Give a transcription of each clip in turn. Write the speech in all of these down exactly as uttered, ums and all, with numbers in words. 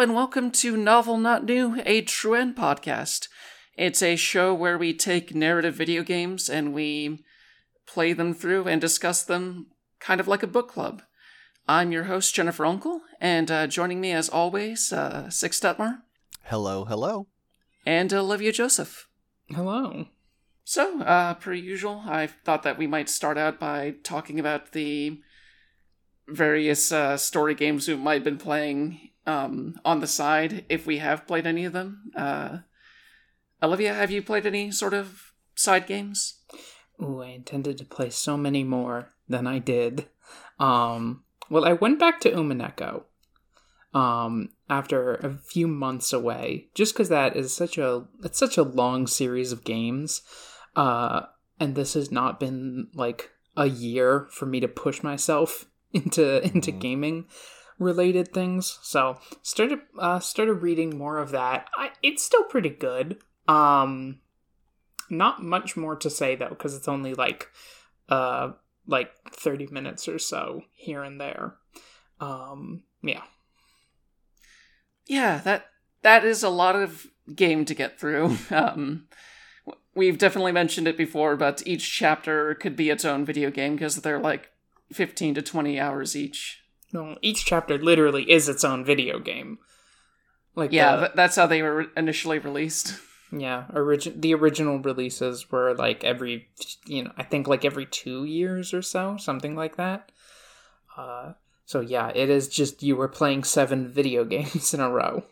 Hello and welcome to Novel Not New, a True End podcast. It's a show where we take narrative video games and we play them through and discuss them kind of like a book club. I'm your host, Jennifer Onkel, and uh, joining me as always, uh, Six Stutmar. Hello, hello. And Olivia Joseph. Hello. So, uh, per usual, I thought that we might start out by talking about the various uh, story games we might have been playing um, on the side, if we have played any of them. Uh, Olivia, have you played any sort of side games? Ooh, I intended to play so many more than I did. Um, well, I went back to Umineko um, after a few months away, just because that is such a it's such a long series of games, uh, and this has not been like a year for me to push myself into into mm. gaming related things. So started uh, started reading more of that. I, it's still pretty good. Um, Not much more to say, though, because it's only, like, uh, like thirty minutes or so here and there. Um, yeah. Yeah, that that is a lot of game to get through. Um, we've definitely mentioned it before, but each chapter could be its own video game, because they're, like, fifteen to twenty hours each. No, each chapter literally is its own video game. Like Yeah, the- that's how they were initially released. Yeah, origi- the original releases were like every, you know, I think like every two years or so, something like that. Uh, so yeah, it is just you were playing seven video games in a row.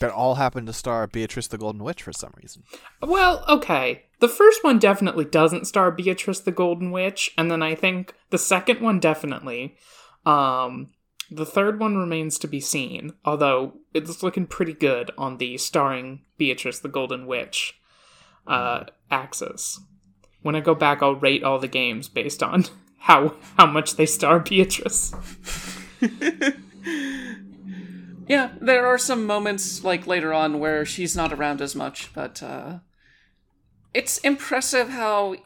That all happened to star Beatrice the Golden Witch for some reason. Well, okay. The first one definitely doesn't star Beatrice the Golden Witch, and then I think the second one definitely. Um... The third one remains to be seen, although it's looking pretty good on the starring Beatrice the Golden Witch uh, axis. When I go back, I'll rate all the games based on how how much they star Beatrice. Yeah, there are some moments, like later on, where she's not around as much, but uh, it's impressive how...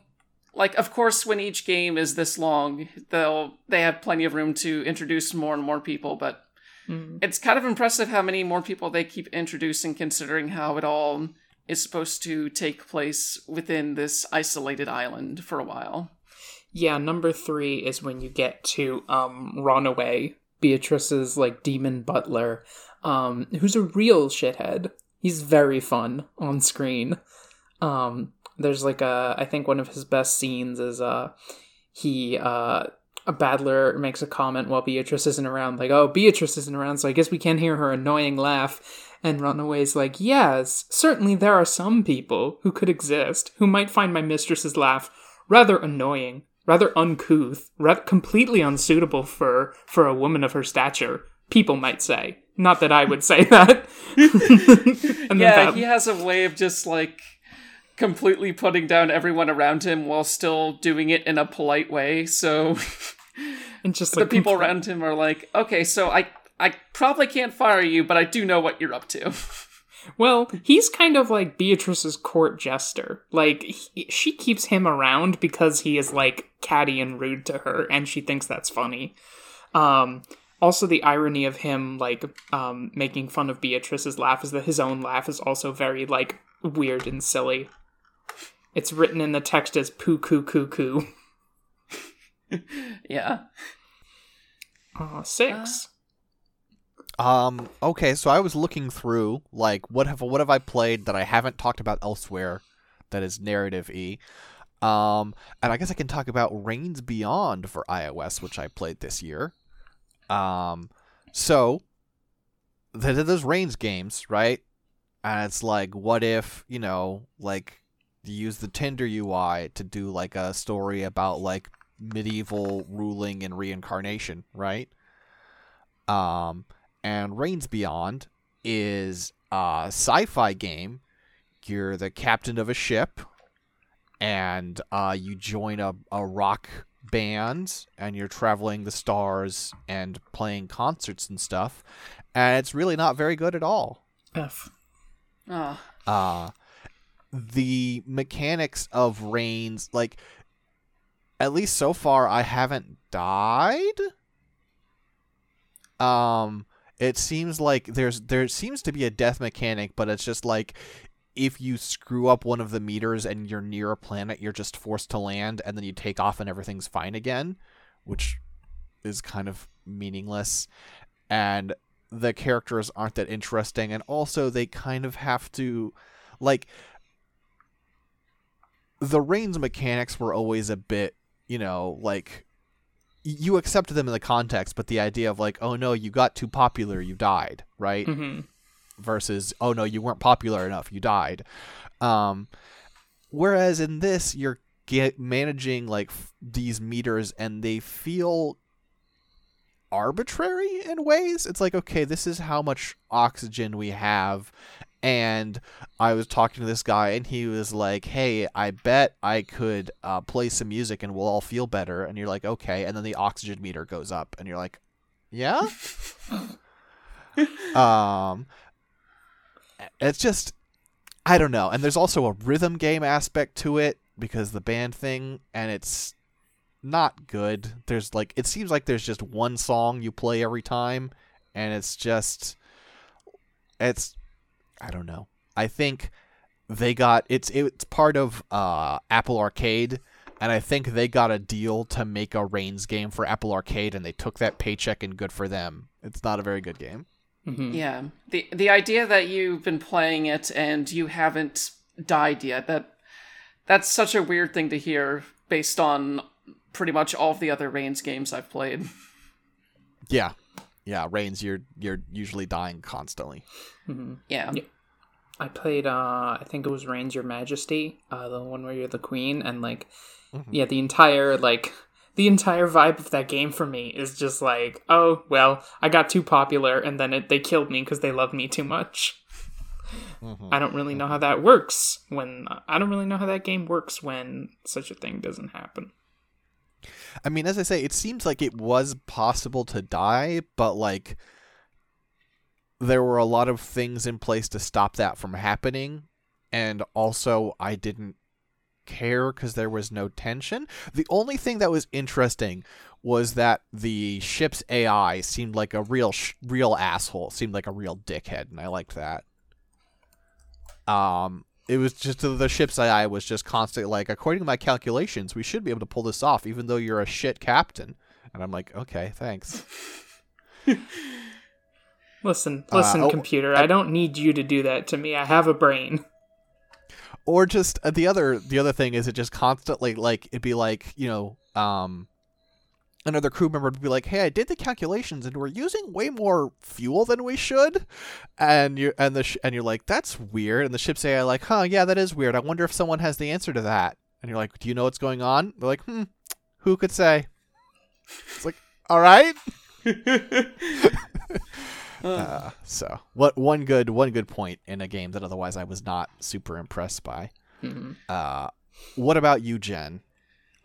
Like, of course, when each game is this long, they'll they have plenty of room to introduce more and more people, but mm. it's kind of impressive how many more people they keep introducing, considering how it all is supposed to take place within this isolated island for a while. Yeah, number three is when you get to um, Runaway, Beatrice's, like, demon butler, um, who's a real shithead. He's very fun on screen. Um... There's like a, I think one of his best scenes is uh, he, uh, a battler makes a comment while Beatrice isn't around, like, oh, Beatrice isn't around, so I guess we can't hear her annoying laugh. And Runaway's like, yes, certainly there are some people who could exist who might find my mistress's laugh rather annoying, rather uncouth, rather completely unsuitable for, for a woman of her stature, people might say. Not that I would say that. And yeah, that- he has a way of just like... completely putting down everyone around him while still doing it in a polite way. So and just, like, the people compl- around him are like, okay, so I, I probably can't fire you, but I do know what you're up to. Well, he's kind of like Beatrice's court jester. Like, he, she keeps him around because he is, like, catty and rude to her, and she thinks that's funny. Um... Also, the irony of him, like, um, making fun of Beatrice's laugh is that his own laugh is also very, like, weird and silly. It's written in the text as poo coo coo coo. Yeah. Uh, six. Uh, um, okay, so I was looking through, like, what have what have I played that I haven't talked about elsewhere that is narrative-y? Um, and I guess I can talk about Reigns Beyond for iOS, which I played this year. Um, so th- there's Reigns games, right? And it's like, what if, you know, like, you use the Tinder U I to do, like, a story about, like, medieval ruling and reincarnation, right? Um, and Reigns Beyond is a sci-fi game. You're the captain of a ship, and uh, you join a, a rock band, and you're traveling the stars and playing concerts and stuff, and it's really not very good at all. F. Oh. Uh, the mechanics of Reigns, like, at least so far, I haven't died. Um, It seems like there's there seems to be a death mechanic, but it's just like if you screw up one of the meters and you're near a planet, you're just forced to land, and then you take off and everything's fine again, which is kind of meaningless. And the characters aren't that interesting, and also they kind of have to, like, the Reigns mechanics were always a bit, you know, like, you accept them in the context, but the idea of like, oh no, you got too popular, you died, right? Mm-hmm. Versus, oh no, you weren't popular enough, you died. Um, whereas in this, you're get managing like f- these meters, and they feel arbitrary in ways. It's like, okay, this is how much oxygen we have. And I was talking to this guy, and he was like, hey, I bet I could uh, play some music and we'll all feel better. And you're like, okay. And then the oxygen meter goes up, and you're like, yeah? um, it's just, I don't know. And there's also a rhythm game aspect to it because the band thing, and it's not good. There's like, it seems like there's just one song you play every time, and it's just, it's, I don't know. I think they got it's it's part of uh, Apple Arcade, and I think they got a deal to make a Reigns game for Apple Arcade, and they took that paycheck, and good for them. It's not a very good game. Mm-hmm. Yeah, the the idea that you've been playing it and you haven't died yet, that that's such a weird thing to hear based on pretty much all of the other Reigns games I've played. Yeah. Yeah, Reigns, you're you're usually dying constantly. Mm-hmm. Yeah. yeah. I played, uh, I think it was Reigns Your Majesty, uh, the one where you're the queen, and, like, mm-hmm. yeah, the entire, like, the entire vibe of that game for me is just like, oh, well, I got too popular, and then it, they killed me because they love me too much. Mm-hmm. I don't really know how that works when, I don't really know how that game works when such a thing doesn't happen. I mean, as I say, it seems like it was possible to die, but, like, there were a lot of things in place to stop that from happening, and also I didn't care because there was no tension. The only thing that was interesting was that the ship's A I seemed like a real, sh- real asshole, seemed like a real dickhead, and I liked that. Um... It was just the ship's A I was just constantly like, according to my calculations, we should be able to pull this off, even though you're a shit captain. And I'm like, okay, thanks. listen, listen, uh, oh, computer, I, I don't need you to do that to me. I have a brain. Or just uh, the other, the other thing is, it just constantly like it'd be like, you know, um, another crew member would be like, hey, I did the calculations and we're using way more fuel than we should. And you're, and the sh- and you're like, that's weird. And the ship's A I like, huh, yeah, that is weird. I wonder if someone has the answer to that. And you're like, do you know what's going on? They're like, hmm, who could say? It's like, all right. uh, so what one good one good point in a game that otherwise I was not super impressed by. Mm-hmm. Uh, what about you, Jen?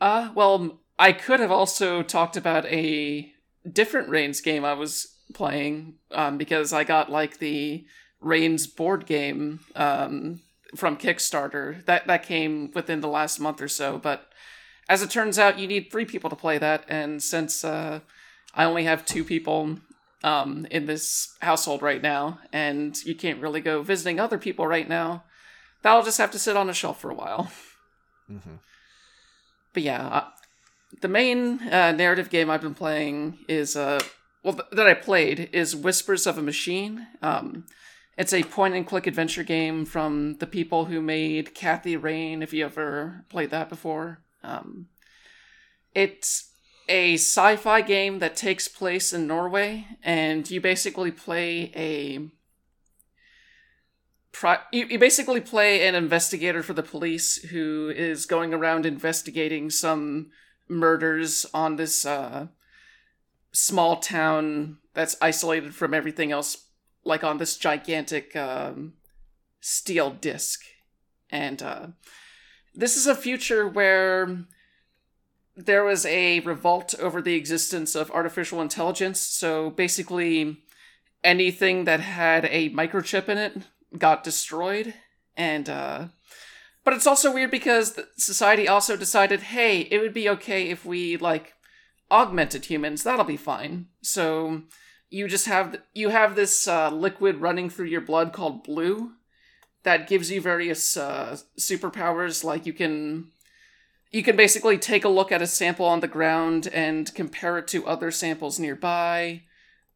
Uh, well... I could have also talked about a different Reigns game I was playing um, because I got like the Reigns board game um, from Kickstarter. That that came within the last month or so, but as it turns out, you need three people to play that. And since uh, I only have two people um, in this household right now, and you can't really go visiting other people right now, that'll just have to sit on a shelf for a while. Mm-hmm. But yeah... I- The main uh, narrative game I've been playing is, uh, well, th- that I played is Whispers of a Machine. Um, it's a point-and-click adventure game from the people who made Kathy Rain, if you ever played that before. Um, it's a sci-fi game that takes place in Norway, and you basically play a... You basically play an investigator for the police who is going around investigating some... murders on this uh, small town that's isolated from everything else, like on this gigantic um, steel disc. And uh, this is a future where there was a revolt over the existence of artificial intelligence. So basically anything that had a microchip in it got destroyed. And uh But it's also weird because society also decided, hey, it would be okay if we, like, augmented humans. That'll be fine. So you just have you have this uh, liquid running through your blood called blue that gives you various uh, superpowers. Like you can you can basically take a look at a sample on the ground and compare it to other samples nearby.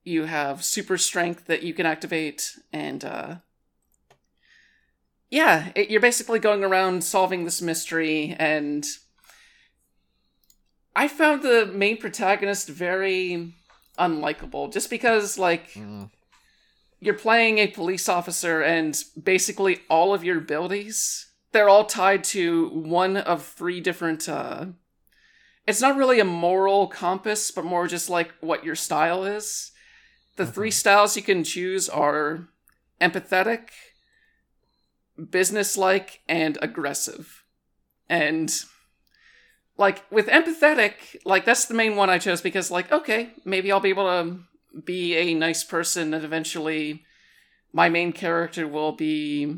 You have super strength that you can activate, and uh, yeah, it, you're basically going around solving this mystery. And I found the main protagonist very unlikable, just because, like, mm. you're playing a police officer, and basically all of your abilities, they're all tied to one of three different, uh, it's not really a moral compass, but more just like what your style is. The mm-hmm. three styles you can choose are empathetic, businesslike, and aggressive. And, like, with empathetic, like, that's the main one I chose because, like, okay, maybe I'll be able to be a nice person and eventually my main character will be,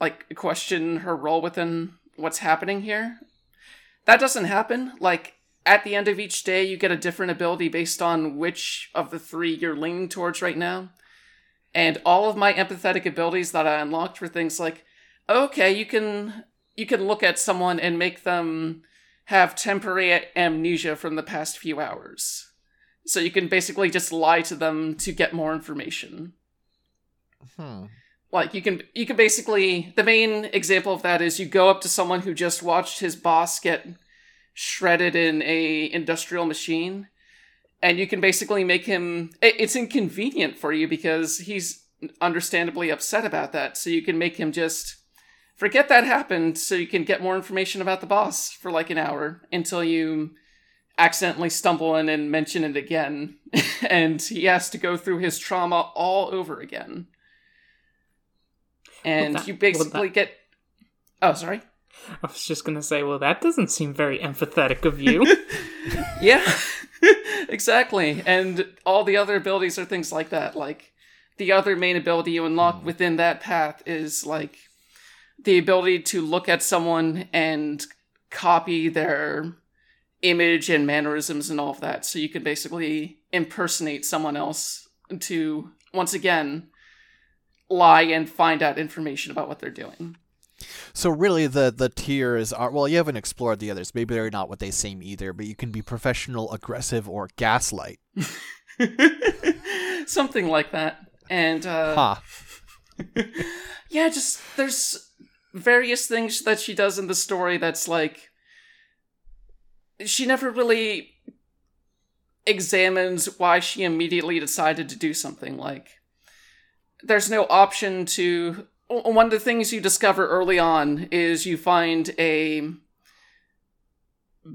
like, question her role within what's happening here. That doesn't happen. Like, at the end of each day, you get a different ability based on which of the three you're leaning towards right now. And all of my empathetic abilities that I unlocked were things like, okay, you can you can look at someone and make them have temporary amnesia from the past few hours. So you can basically just lie to them to get more information. Hmm. Like, you can, you can basically... The main example of that is you go up to someone who just watched his boss get shredded in a industrial machine, and you can basically make him... It's inconvenient for you because he's understandably upset about that, so you can make him just... forget that happened so you can get more information about the boss for like an hour until you accidentally stumble in and mention it again. And he has to go through his trauma all over again. And well, that, you basically well, that, get... Oh, sorry. I was just going to say, well, that doesn't seem very empathetic of you. Yeah, exactly. And all the other abilities are things like that. Like, the other main ability you unlock within that path is like... the ability to look at someone and copy their image and mannerisms and all of that. So you can basically impersonate someone else to, once again, lie and find out information about what they're doing. So really the, the tiers are, well, you haven't explored the others. Maybe they're not what they seem either, but you can be professional, aggressive, or gaslight. Something like that. And, uh... Ha. Yeah, just, there's... various things that she does in the story that's like she never really examines why she immediately decided to do something. Like, there's no option to... One of the things you discover early on is you find a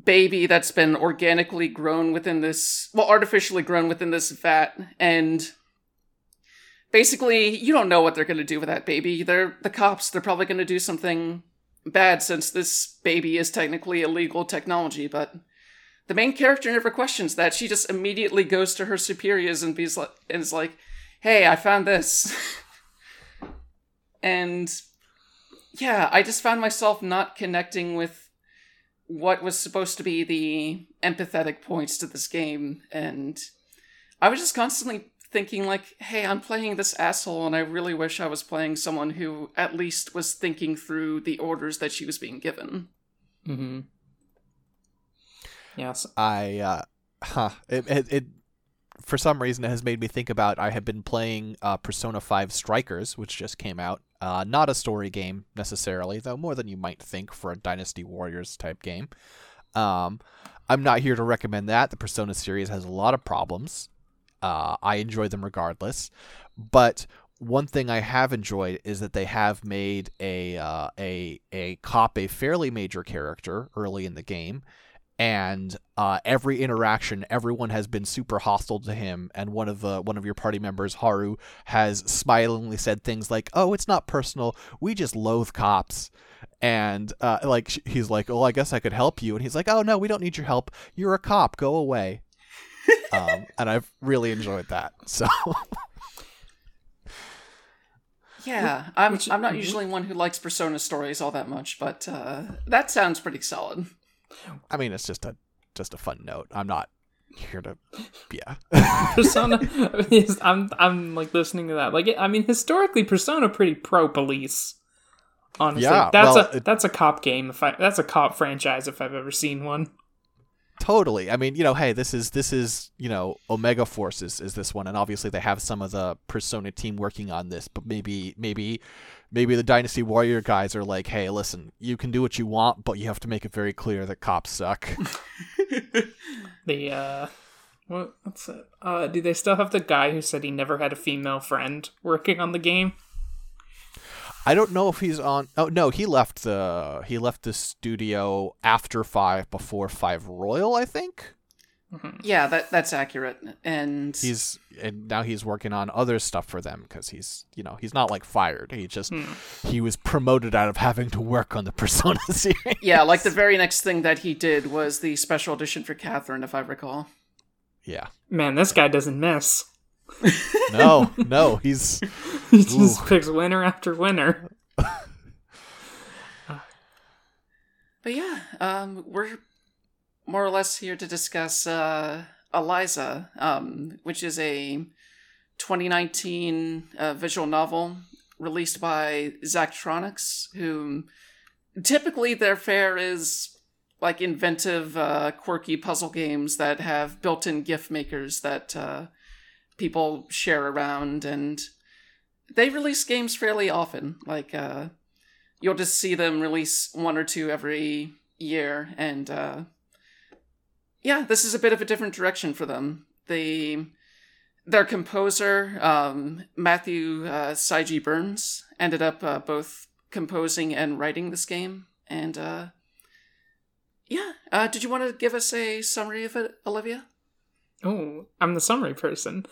baby that's been organically grown within this... well, artificially grown within this vat, and... basically, you don't know what they're going to do with that baby. They're the cops. They're probably going to do something bad since this baby is technically illegal technology. But the main character never questions that. She just immediately goes to her superiors and, be's like, and is like, hey, I found this. And yeah, I just found myself not connecting with what was supposed to be the empathetic points to this game. And I was just constantly... thinking like, hey, I'm playing this asshole and I really wish I was playing someone who at least was thinking through the orders that she was being given. Mm-hmm. Yes. I, uh, huh. It, it, it, for some reason, it has made me think about, I have been playing uh, Persona five Strikers, which just came out. Uh, not a story game necessarily, though more than you might think for a Dynasty Warriors type game. Um, I'm not here to recommend that. The Persona series has a lot of problems. Uh, I enjoy them regardless, but one thing I have enjoyed is that they have made a uh, a a cop a fairly major character early in the game, and uh, every interaction, everyone has been super hostile to him, and one of the one of your party members, Haru, has smilingly said things like, "Oh, it's not personal. We just loathe cops." And, uh, like, he's like, "Oh, I guess I could help you," and he's like, "Oh no, we don't need your help. You're a cop. Go away." um, and I've really enjoyed that. So, yeah, I'm I'm not usually one who likes Persona stories all that much, but uh, that sounds pretty solid. I mean, it's just a just a fun note. I'm not here to, yeah. Persona, I mean, I'm I'm like listening to that. Like, I mean, historically, Persona pretty pro police. Honestly, yeah, that's well, a it, that's a cop game. If I, that's a cop franchise if I've ever seen one. Totally. I mean, you know, hey, this is this is you know, Omega Forces is this one, and obviously they have some of the Persona team working on this, but maybe maybe maybe the Dynasty Warrior guys are like, hey, listen, you can do what you want, but you have to make it very clear that cops suck. the uh, what, what's that? Uh, do they still have the guy who said he never had a female friend working on the game? I don't know if he's on. Oh no, he left the he left the studio after five, before five Royal, I think. Mm-hmm. Yeah, that that's accurate. And he's and now he's working on other stuff for them because he's you know he's not like fired. He just mm. he was promoted out of having to work on the Persona series. Yeah, like the very next thing that he did was the special edition for Catherine, if I recall. Yeah. Man, this guy doesn't miss. no, no, he's he just ooh. picks winner after winner. But yeah, um, we're more or less here to discuss uh, Eliza, um, which is a twenty nineteen uh, visual novel released by Zachtronics, who typically their fare is like inventive, uh, quirky puzzle games that have built-in GIF makers that. Uh, people share around, and they release games fairly often. Like, uh, you'll just see them release one or two every year, and, uh, yeah, this is a bit of a different direction for them. The, their composer, um, Matthew uh, Saigi Burns, ended up uh, both composing and writing this game, and, uh, yeah. Uh, did you want to give us a summary of it, Olivia? Oh, I'm the summary person.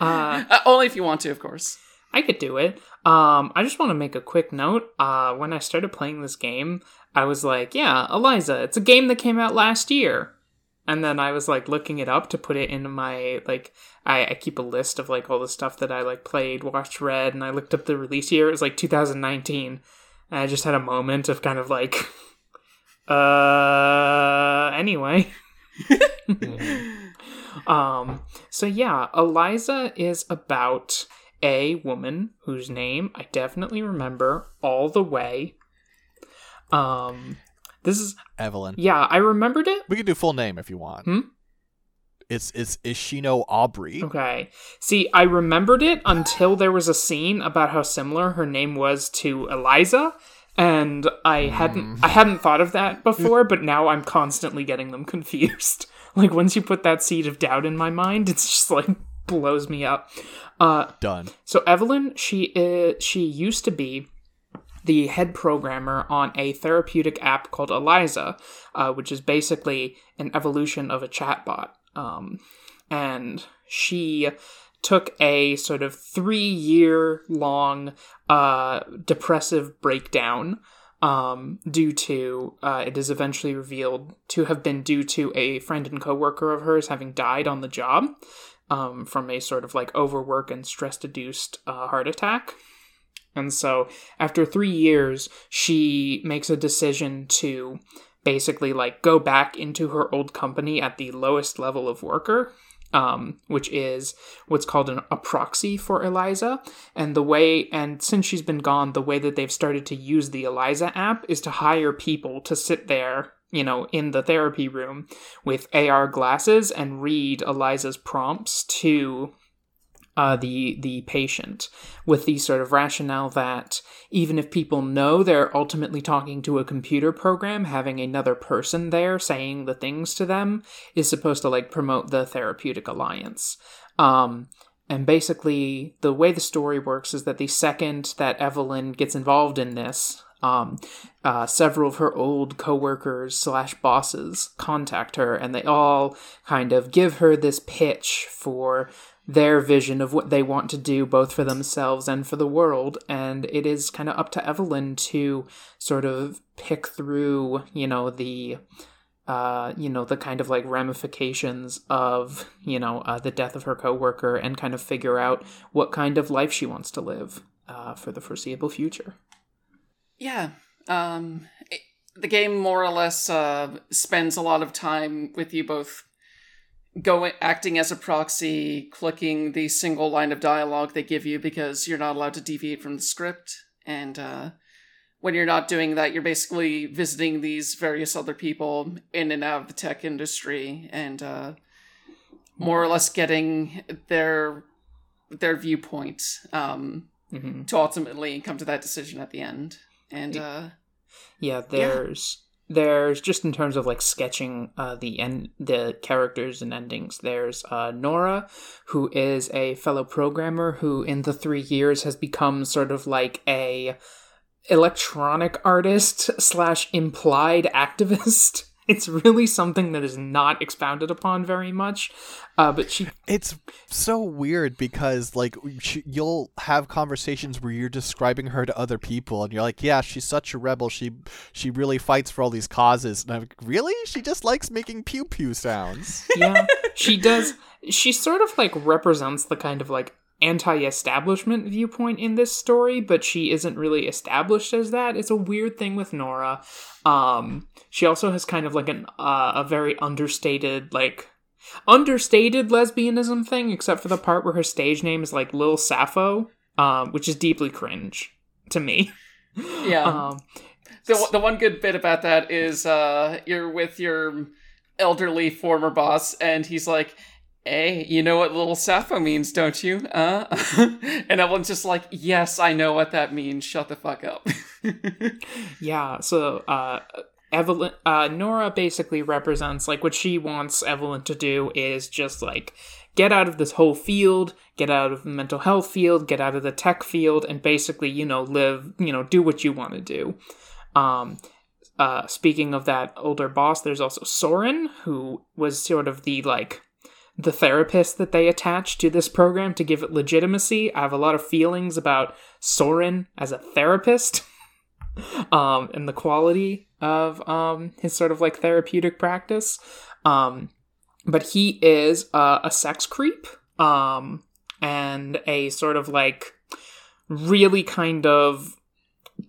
Uh, uh, only if you want to, of course. I could do it. Um, I just want to make a quick note. Uh, when I started playing this game, I was like, yeah, Eliza, it's a game that came out last year. And then I was like looking it up to put it into my, like, I, I keep a list of like all the stuff that I like played, watched, read, and I looked up the release year. It was like two thousand nineteen. And I just had a moment of kind of like, uh, anyway. Um, so yeah, Eliza is about a woman whose name I definitely remember all the way. Um, this is... Evelyn. Yeah, I remembered it. We could do full name if you want. Hmm? It's, it's Ishino Aubrey. Okay. See, I remembered it until there was a scene about how similar her name was to Eliza, and I hadn't, mm. I hadn't thought of that before, but now I'm constantly getting them confused. Like, once you put that seed of doubt in my mind, it's just, like, blows me up. Uh, Done. So, Evelyn, she is, she used to be the head programmer on a therapeutic app called Eliza, uh, which is basically an evolution of a chatbot. Um, and she took a sort of three-year-long uh, depressive breakdown Um, due to, uh, it is eventually revealed to have been due to a friend and coworker of hers having died on the job, um, from a sort of like overwork and stress-induced uh, heart attack. And so after three years, she makes a decision to basically like go back into her old company at the lowest level of worker, Um, which is what's called an, a proxy for Eliza. And the way, and since she's been gone, the way that they've started to use the Eliza app is to hire people to sit there, you know, in the therapy room with A R glasses and read Eliza's prompts to uh, the the patient, with the sort of rationale that even if people know they're ultimately talking to a computer program, having another person there saying the things to them is supposed to like promote the therapeutic alliance. Um, and basically the way the story works is that the second that Evelyn gets involved in this, um, uh, several of her old coworkers slash bosses contact her, and they all kind of give her this pitch for their vision of what they want to do, both for themselves and for the world. And it is kind of up to Evelyn to sort of pick through, you know, the, uh, you know, the kind of like ramifications of, you know, uh, the death of her coworker, and kind of figure out what kind of life she wants to live, uh, for the foreseeable future. Yeah. Um, it, the game more or less, uh, spends a lot of time with you both going acting as a proxy, clicking the single line of dialogue they give you because you're not allowed to deviate from the script. And uh, when you're not doing that, you're basically visiting these various other people in and out of the tech industry and uh, more or less getting their their viewpoint um, mm-hmm. to ultimately come to that decision at the end. And uh, yeah, there's... Yeah. There's, just in terms of, like, sketching uh, the end, the characters and endings, there's uh, Nora, who is a fellow programmer who, in the three years, has become sort of like a electronic artist slash implied activist. It's really something that is not expounded upon very much, uh, but she... It's so weird because, like, she, you'll have conversations where you're describing her to other people, and you're like, yeah, she's such a rebel, she she really fights for all these causes, and I'm like, really? She just likes making pew-pew sounds. Yeah, she does. She sort of, like, represents the kind of, like, anti-establishment viewpoint in this story, but she isn't really established as that. It's a weird thing with Nora. Um, she also has kind of like an uh, a very understated, like understated lesbianism thing, except for the part where her stage name is like Lil Sappho, um, which is deeply cringe to me. Yeah. Um, the the one good bit about that is uh, you're with your elderly former boss, and he's like, hey, you know what Little Sappho means, don't you? Uh? And Evelyn's just like, yes, I know what that means. Shut the fuck up. Yeah, so uh, Evelyn, uh, Nora basically represents, like, what she wants Evelyn to do is just, like, get out of this whole field, get out of the mental health field, get out of the tech field, and basically, you know, live, you know, do what you want to do. Um uh, speaking of that older boss, there's also Sorin, who was sort of the, like, the therapist that they attach to this program to give it legitimacy. I have a lot of feelings about Sorin as a therapist um, and the quality of um, his sort of like therapeutic practice. Um, but he is uh, a sex creep um, and a sort of like really kind of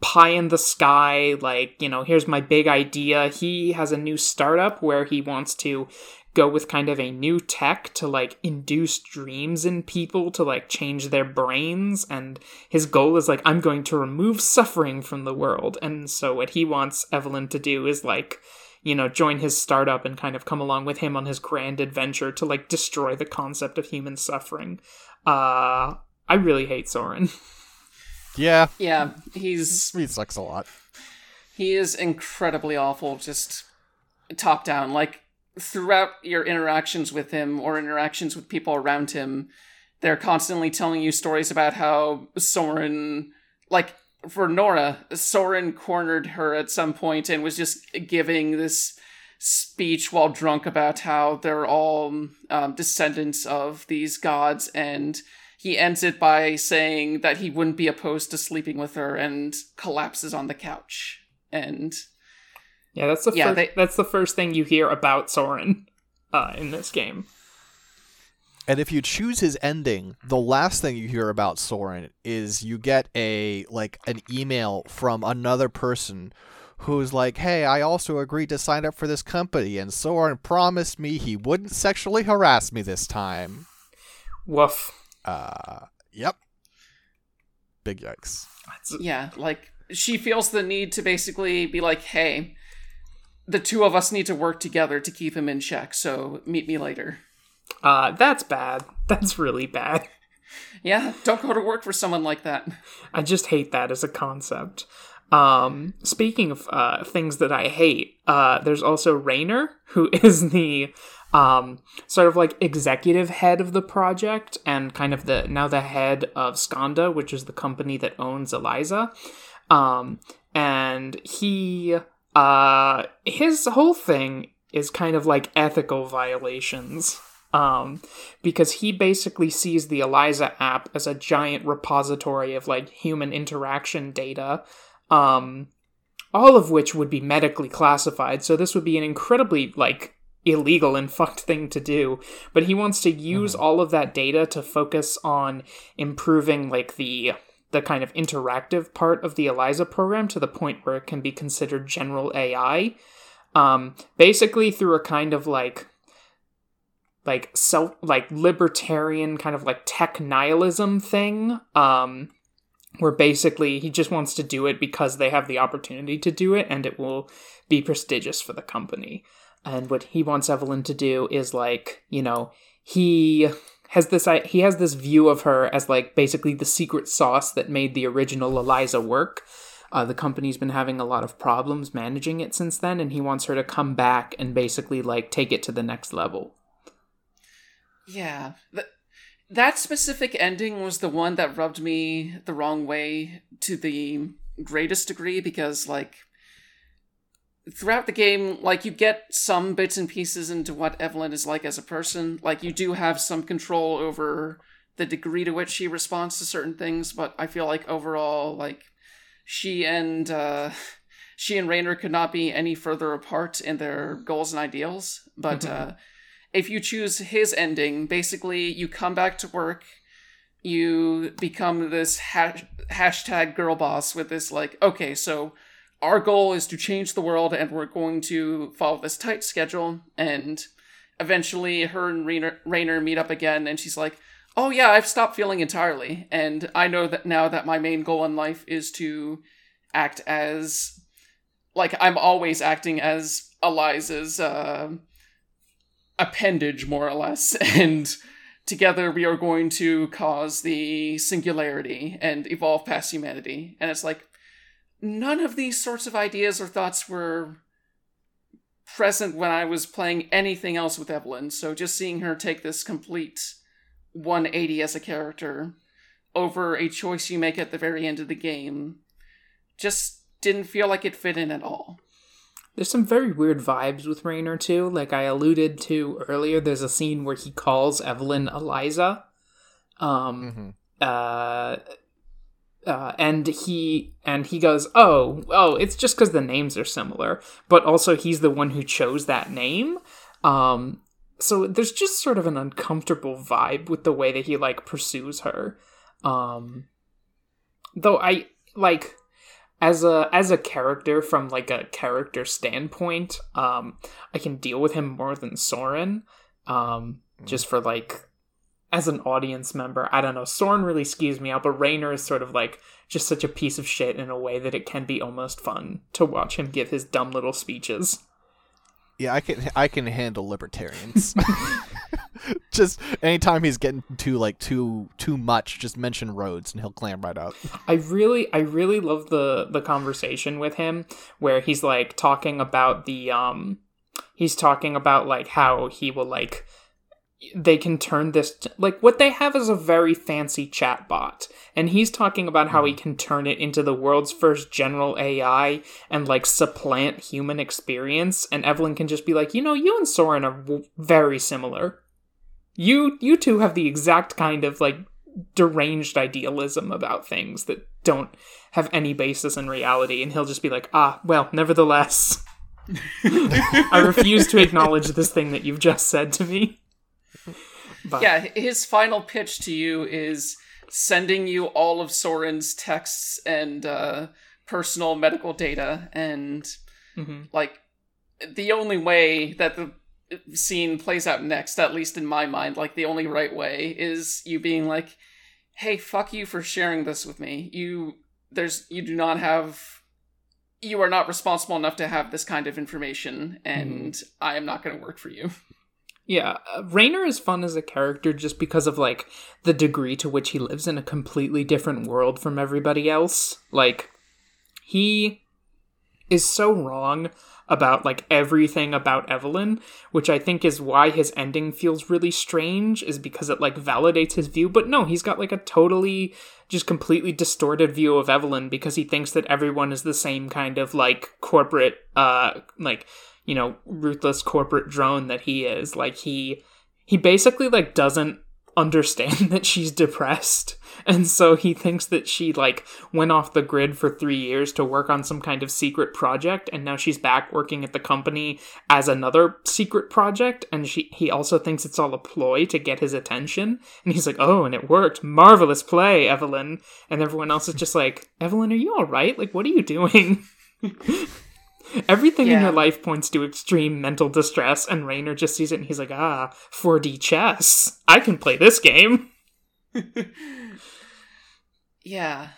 pie in the sky, like, you know, here's my big idea. He has a new startup where he wants to go with kind of a new tech to, like, induce dreams in people to, like, change their brains. And his goal is, like, I'm going to remove suffering from the world. And so what he wants Evelyn to do is, like, you know, join his startup and kind of come along with him on his grand adventure to, like, destroy the concept of human suffering. Uh, I really hate Sorin. Yeah. Yeah, he's... He sucks a lot. He is incredibly awful, just top down. Like, throughout your interactions with him or interactions with people around him, they're constantly telling you stories about how Sorin, like, for Nora, Sorin cornered her at some point and was just giving this speech while drunk about how they're all um, descendants of these gods, and he ends it by saying that he wouldn't be opposed to sleeping with her and collapses on the couch. And... Yeah, that's the yeah, first, they, that's the first thing you hear about Sorin uh, in this game. And if you choose his ending, the last thing you hear about Sorin is you get a like an email from another person who's like, "Hey, I also agreed to sign up for this company, and Sorin promised me he wouldn't sexually harass me this time." Woof. Uh, yep. Big yikes. Yeah, like she feels the need to basically be like, "Hey, the two of us need to work together to keep him in check, so meet me later." Uh, that's bad. That's really bad. Yeah, don't go to work for someone like that. I just hate that as a concept. Um, speaking of uh, things that I hate, uh, there's also Rainer, who is the um, sort of like executive head of the project and kind of the now the head of Skanda, which is the company that owns Eliza. Um, and he... Uh, his whole thing is kind of like ethical violations, um, because he basically sees the Eliza app as a giant repository of, like, human interaction data, um, all of which would be medically classified, so this would be an incredibly, like, illegal and fucked thing to do, but he wants to use mm-hmm. all of that data to focus on improving, like, the... the kind of interactive part of the Eliza program to the point where it can be considered general A I. Um, basically through a kind of like like self, like libertarian kind of like tech nihilism thing, um, where basically he just wants to do it because they have the opportunity to do it and it will be prestigious for the company. And what he wants Evelyn to do is, like, you know, he has this he has this view of her as, like, basically the secret sauce that made the original Eliza work. Uh, the company's been having a lot of problems managing it since then, and he wants her to come back and basically, like, take it to the next level. Yeah. Th- that specific ending was the one that rubbed me the wrong way to the greatest degree, because, like, throughout the game, like, you get some bits and pieces into what Evelyn is like as a person. Like, you do have some control over the degree to which she responds to certain things, but I feel like overall, like, she and uh, she and Rainer could not be any further apart in their goals and ideals. But mm-hmm. uh, if you choose his ending, basically you come back to work, you become this hash- hashtag girl boss with this, like, okay, so our goal is to change the world, and we're going to follow this tight schedule. And eventually her and Rainer, Rainer meet up again, and she's like, oh yeah, I've stopped feeling entirely. And I know that now that my main goal in life is to act as, like, I'm always acting as Eliza's uh, appendage, more or less. And together we are going to cause the singularity and evolve past humanity. And it's like, none of these sorts of ideas or thoughts were present when I was playing anything else with Evelyn. So just seeing her take this complete one eighty as a character over a choice you make at the very end of the game just didn't feel like it fit in at all. There's some very weird vibes with Rainer too. Like I alluded to earlier, there's a scene where he calls Evelyn Eliza. Um, mm-hmm. uh, Uh, and he and he goes, oh, oh, it's just because the names are similar. But also he's the one who chose that name. Um, so there's just sort of an uncomfortable vibe with the way that he, like, pursues her. Um, though I, like, as a as a character, from, like, a character standpoint, um, I can deal with him more than Sorin. Um, just for, like, as an audience member, I don't know, Sorin really skews me out, but Rainer is sort of, like, just such a piece of shit in a way that it can be almost fun to watch him give his dumb little speeches. Yeah, I can I can handle libertarians. Just anytime he's getting too, like, too too much, just mention roads and he'll clam right up. I really I really love the the conversation with him where he's, like, talking about the um he's talking about, like, how he will, like, they can turn this t- like what they have is a very fancy chat bot, and he's talking about how he can turn it into the world's first general A I and, like, supplant human experience. And Evelyn can just be like, you know, you and Sorin are w- very similar. You you two have the exact kind of, like, deranged idealism about things that don't have any basis in reality. And he'll just be like, ah, well, nevertheless, I refuse to acknowledge this thing that you've just said to me. But yeah, his final pitch to you is sending you all of Sorin's texts and uh, personal medical data, and mm-hmm. like the only way that the scene plays out next, at least in my mind, like the only right way is you being like, "Hey, fuck you for sharing this with me. You there's you do not have, you are not responsible enough to have this kind of information, and mm. I am not going to work for you." Yeah, Rainer is fun as a character just because of, like, the degree to which he lives in a completely different world from everybody else. Like, he is so wrong about, like, everything about Evelyn, which I think is why his ending feels really strange, is because it, like, validates his view. But no, he's got, like, a totally, just completely distorted view of Evelyn because he thinks that everyone is the same kind of, like, corporate, uh, like, you know, ruthless corporate drone that he is. Like, he he basically, like, doesn't understand that she's depressed, and so he thinks that she, like, went off the grid for three years to work on some kind of secret project, and now she's back working at the company as another secret project, and she he also thinks it's all a ploy to get his attention, and he's like, oh, and it worked, marvelous play, Evelyn. And everyone else is just like, Evelyn, are you all right? Like, what are you doing? Everything yeah. in her life points to extreme mental distress, and Rainer just sees it and he's like, ah, four D chess. I can play this game. Yeah.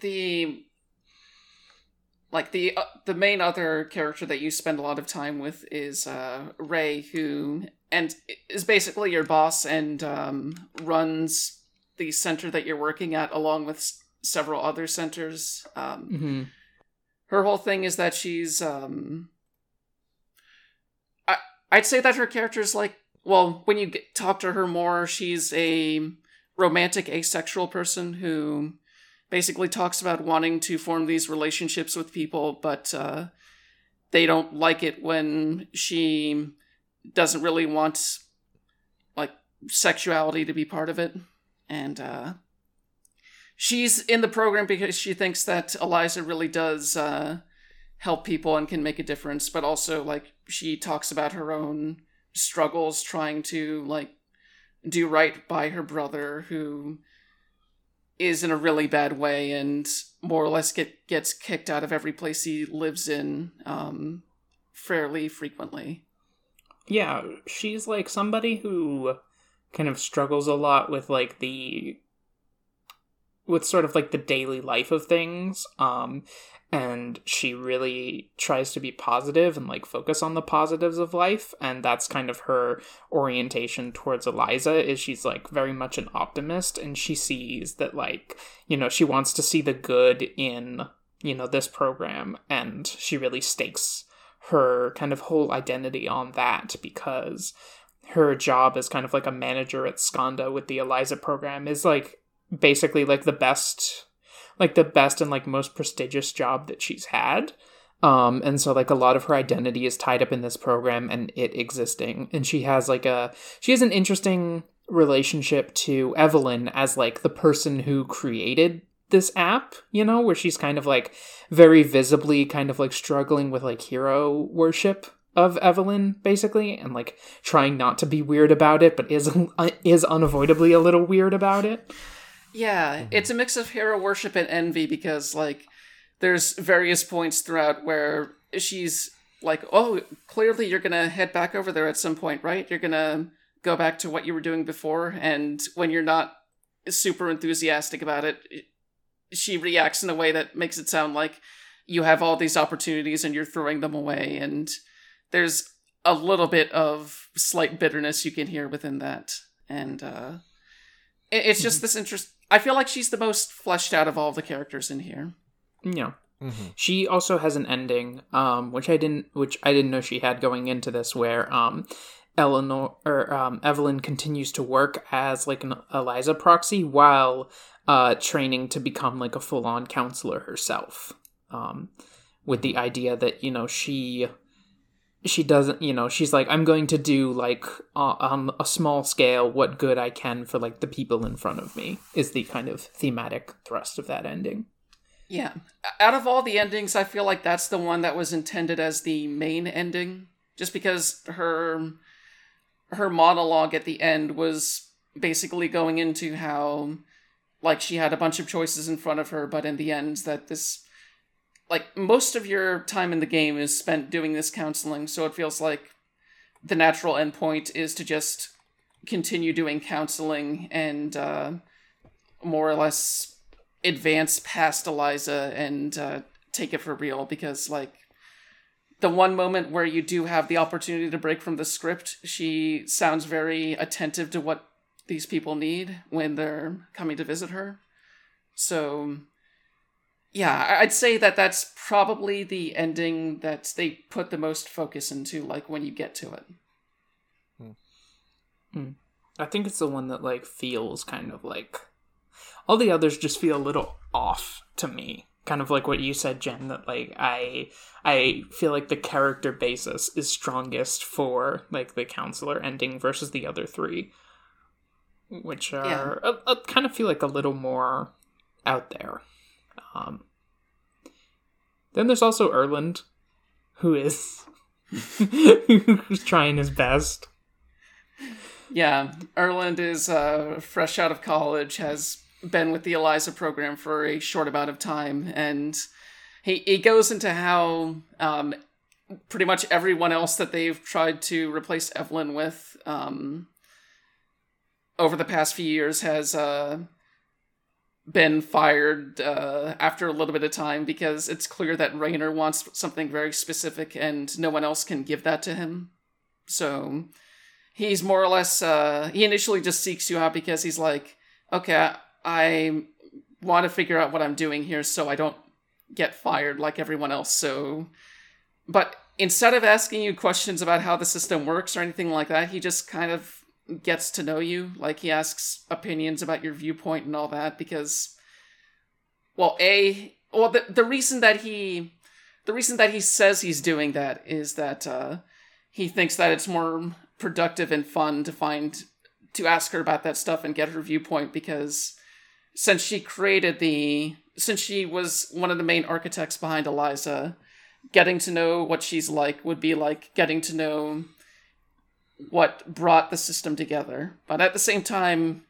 The... Like, the uh, the main other character that you spend a lot of time with is uh, Rey, who and is basically your boss and um, runs the center that you're working at, along with s- several other centers. Um, mm-hmm. Her whole thing is that she's... Um, I, I'd say that her character's like... Well, when you get, talk to her more, she's a romantic asexual person who... basically talks about wanting to form these relationships with people, but uh, they don't like it when she doesn't really want, like, sexuality to be part of it. And uh, she's in the program because she thinks that Eliza really does uh, help people and can make a difference, but also, like, she talks about her own struggles trying to, like, do right by her brother, who... is in a really bad way and more or less get, gets kicked out of every place he lives in um, fairly frequently. Yeah, she's like somebody who kind of struggles a lot with like the, with sort of like the daily life of things. Um, and she really tries to be positive and like focus on the positives of life. And that's kind of her orientation towards Eliza, is she's like very much an optimist, and she sees that, like, you know, she wants to see the good in, you know, this program. And she really stakes her kind of whole identity on that, because her job as kind of like a manager at Skanda with the Eliza program is like basically like the best like the best and like most prestigious job that she's had, um and so like a lot of her identity is tied up in this program and it existing. And she has like a she has an interesting relationship to Evelyn as like the person who created this app, you know, where she's kind of like very visibly kind of like struggling with like hero worship of Evelyn, basically, and like trying not to be weird about it, but is is unavoidably a little weird about it. Yeah, it's a mix of hero worship and envy, because, like, there's various points throughout where she's like, oh, clearly you're going to head back over there at some point, right? You're going to go back to what you were doing before. And when you're not super enthusiastic about it, she reacts in a way that makes it sound like you have all these opportunities and you're throwing them away. And there's a little bit of slight bitterness you can hear within that. And uh, it's just mm-hmm. this interest. I feel like she's the most fleshed out of all the characters in here. Yeah. Mm-hmm. She also has an ending, um, which I didn't, which I didn't know she had going into this, where um, Eleanor or um, Evelyn continues to work as like an Eliza proxy while uh, training to become like a full-on counselor herself, um, with the idea that, you know, she. She doesn't, you know, she's like, I'm going to do, like, uh, on a small scale what good I can for, like, the people in front of me, is the kind of thematic thrust of that ending. Yeah. Out of all the endings, I feel like that's the one that was intended as the main ending, just because her her monologue at the end was basically going into how, like, she had a bunch of choices in front of her, but in the end, that this... Like, most of your time in the game is spent doing this counseling, so it feels like the natural endpoint is to just continue doing counseling and uh, more or less advance past Eliza and uh, take it for real. Because, like, the one moment where you do have the opportunity to break from the script, she sounds very attentive to what these people need when they're coming to visit her. So... Yeah, I'd say that that's probably the ending that they put the most focus into, like, when you get to it. Mm. Mm. I think it's the one that, like, feels kind of like... All the others just feel a little off to me. Kind of like what you said, Jen, that, like, I I feel like the character basis is strongest for, like, the counselor ending versus the other three. Which are... Yeah. I, I kind of feel like a little more out there. Um, then there's also Erlend, who is who's trying his best. Yeah, Erlend is uh, fresh out of college, has been with the Eliza program for a short amount of time, and he, he goes into how um, pretty much everyone else that they've tried to replace Evelyn with um, over the past few years has uh, been fired uh, after a little bit of time, because it's clear that Rainer wants something very specific and no one else can give that to him. So he's more or less, uh, he initially just seeks you out because he's like, okay, I want to figure out what I'm doing here so I don't get fired like everyone else. So, but instead of asking you questions about how the system works or anything like that, he just kind of gets to know you. Like, he asks opinions about your viewpoint and all that because, well, A, well, the, the reason that he, the reason that he says he's doing that is that, uh, he thinks that it's more productive and fun to find, to ask her about that stuff and get her viewpoint, because since she created the, since she was one of the main architects behind Eliza, getting to know what she's like would be like getting to know what brought the system together. But at the same time,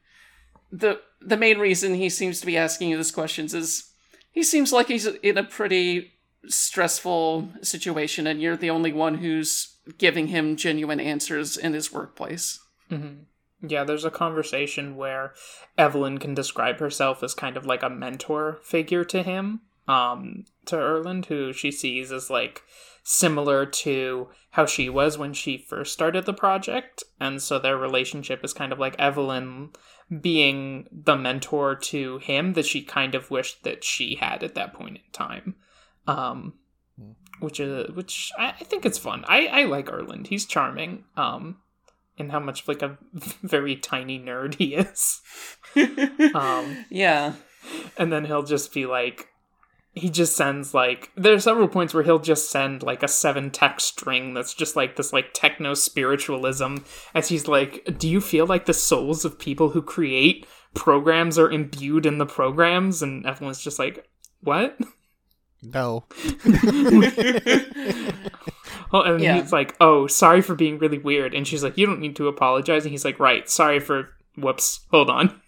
the the main reason he seems to be asking you these questions is he seems like he's in a pretty stressful situation, and you're the only one who's giving him genuine answers in his workplace. Mm-hmm. Yeah, there's a conversation where Evelyn can describe herself as kind of like a mentor figure to him, um, to Erlend, who she sees as like similar to how she was when she first started the project. And so their relationship is kind of like Evelyn being the mentor to him that she kind of wished that she had at that point in time. Um, which is, which I, I think it's fun. I, I like Erlend. He's charming. Um, and how much like a very tiny nerd he is. um, yeah. And then he'll just be like, he just sends like, there are several points where he'll just send like a seven text string that's just like this like techno spiritualism, as he's like, do you feel like the souls of people who create programs are imbued in the programs? And everyone's just like, what? No. Well, and yeah. He's like, oh, sorry for being really weird. And she's like, you don't need to apologize. And he's like, right, sorry for, whoops, hold on.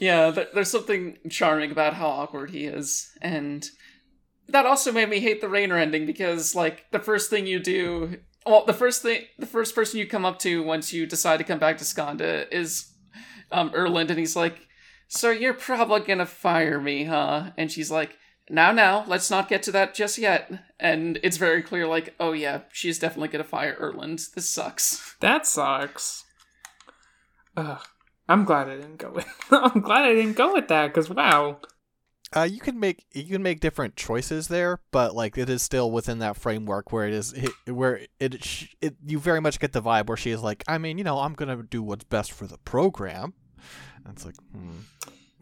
Yeah, th- there's something charming about how awkward he is. And that also made me hate the Rainer ending, because, like, the first thing you do, well, the first thing, the first person you come up to once you decide to come back to Skanda is um, Erlend. And he's like, so you're probably going to fire me, huh? And she's like, now, now, let's not get to that just yet. And it's very clear, like, oh yeah, she's definitely going to fire Erlend. This sucks. That sucks. Ugh. I'm glad I didn't go with I'm glad I didn't go with that, because wow. Uh, you can make you can make different choices there, but like it is still within that framework where it is it, where it, it you very much get the vibe where she is like, I mean, you know, I'm gonna do what's best for the program. And it's like, hmm,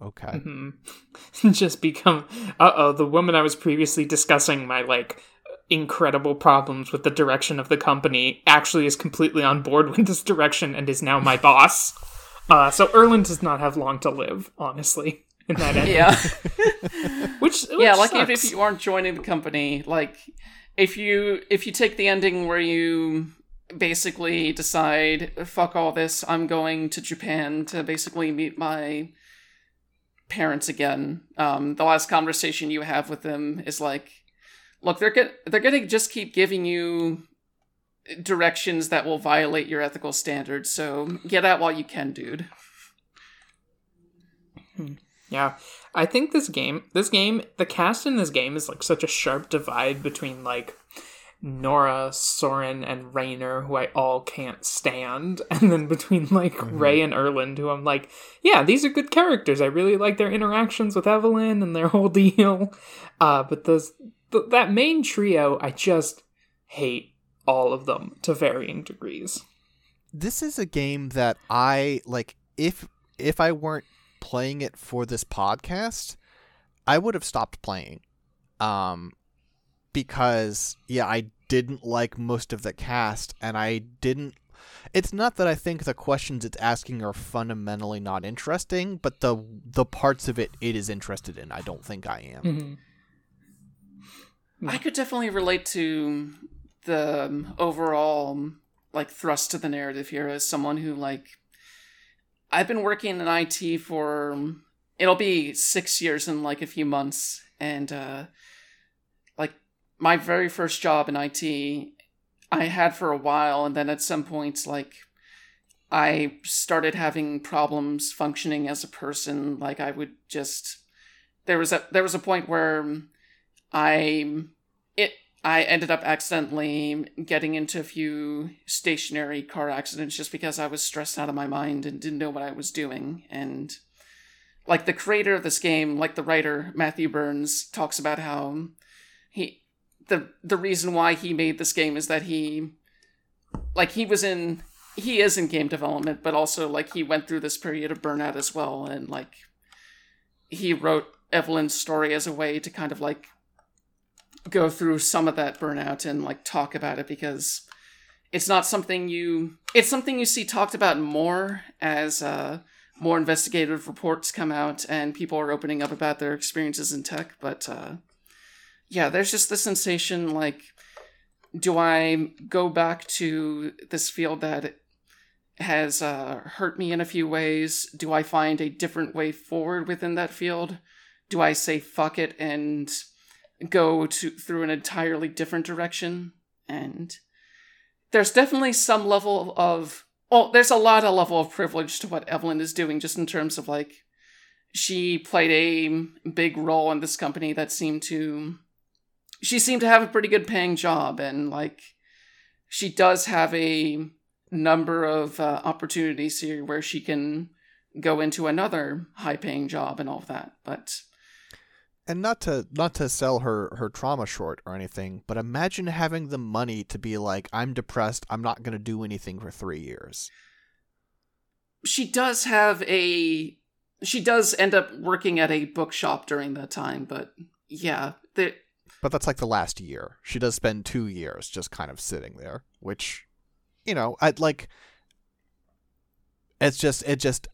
okay, mm-hmm. Just become uh oh the woman I was previously discussing my like incredible problems with the direction of the company actually is completely on board with this direction and is now my boss. Uh, so Erlend does not have long to live, honestly, in that end. Yeah. which, which Yeah, like, even if you aren't joining the company, like, if you if you take the ending where you basically decide, fuck all this, I'm going to Japan to basically meet my parents again, um, the last conversation you have with them is like, look, they're go- they're going to just keep giving you directions that will violate your ethical standards, so get out while you can, dude. Yeah, I think this game, this game, the cast in this game is like such a sharp divide between like Nora, Sorin, and Rainer, who I all can't stand, and then between like mm-hmm. Rey and Erlend, who I'm like, yeah, these are good characters. I really like their interactions with Evelyn and their whole deal. Uh, but those th- that main trio, I just hate. All of them to varying degrees. This is a game that I like. If if I weren't playing it for this podcast, I would have stopped playing, um, because yeah, I didn't like most of the cast, and I didn't. It's not that I think the questions it's asking are fundamentally not interesting, but the the parts of it it is interested in, I don't think I am. Mm-hmm. I could definitely relate to the um, overall like thrust to the narrative here as someone who, like, I've been working in I T for um, it'll be six years in like a few months, and uh like my very first job in I T, I had for a while, and then at some point, like, I started having problems functioning as a person. Like, I would just, there was a, there was a point where I, it, I ended up accidentally getting into a few stationary car accidents just because I was stressed out of my mind and didn't know what I was doing. And, like, the creator of this game, like the writer, Matthew Burns, talks about how he, the the reason why he made this game is that he, like, he was in, he is in game development, but also, like, he went through this period of burnout as well. And, like, he wrote Evelyn's story as a way to kind of, like, go through some of that burnout and, like, talk about it, because it's not something you, it's something you see talked about more as uh, more investigative reports come out and people are opening up about their experiences in tech. But uh, yeah, there's just the sensation, like, do I go back to this field that has uh, hurt me in a few ways? Do I find a different way forward within that field? Do I say fuck it and go to through an entirely different direction? And there's definitely some level of, well, there's a lot of level of privilege to what Evelyn is doing, just in terms of, like, she played a big role in this company that seemed to, she seemed to have a pretty good paying job, and, like, she does have a number of uh, opportunities here where she can go into another high paying job and all of that. But And not to not to sell her, her trauma short or anything, but imagine having the money to be like, I'm depressed, I'm not going to do anything for three years. She does have a... She does end up working at a bookshop during that time, but yeah. They, but that's like the last year. She does spend two years just kind of sitting there, which, you know, I'd like... It's just... It just...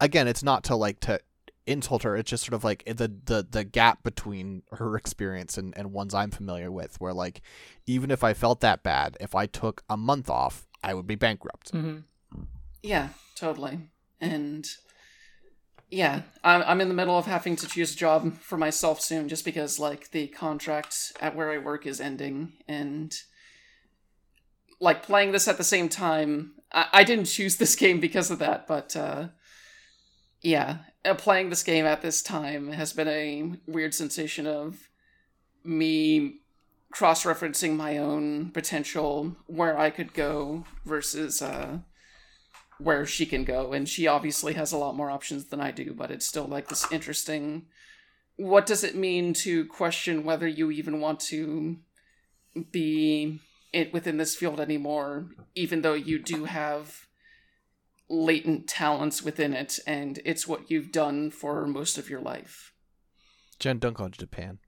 Again, it's not to like... to. insult her. It's just sort of like the the the gap between her experience and, and ones I'm familiar with, where, like, even if I felt that bad, if I took a month off, I would be bankrupt. Mm-hmm. Yeah, totally. And yeah, I'm, I'm in the middle of having to choose a job for myself soon, just because, like, the contract at where I work is ending, and, like, playing this at the same time, I, I didn't choose this game because of that, but uh yeah, playing this game at this time has been a weird sensation of me cross-referencing my own potential, where I could go versus uh, where she can go. And she obviously has a lot more options than I do, but it's still, like, this interesting... What does it mean to question whether you even want to be it within this field anymore, even though you do have... latent talents within it, and it's what you've done for most of your life. Jen, don't go to Japan.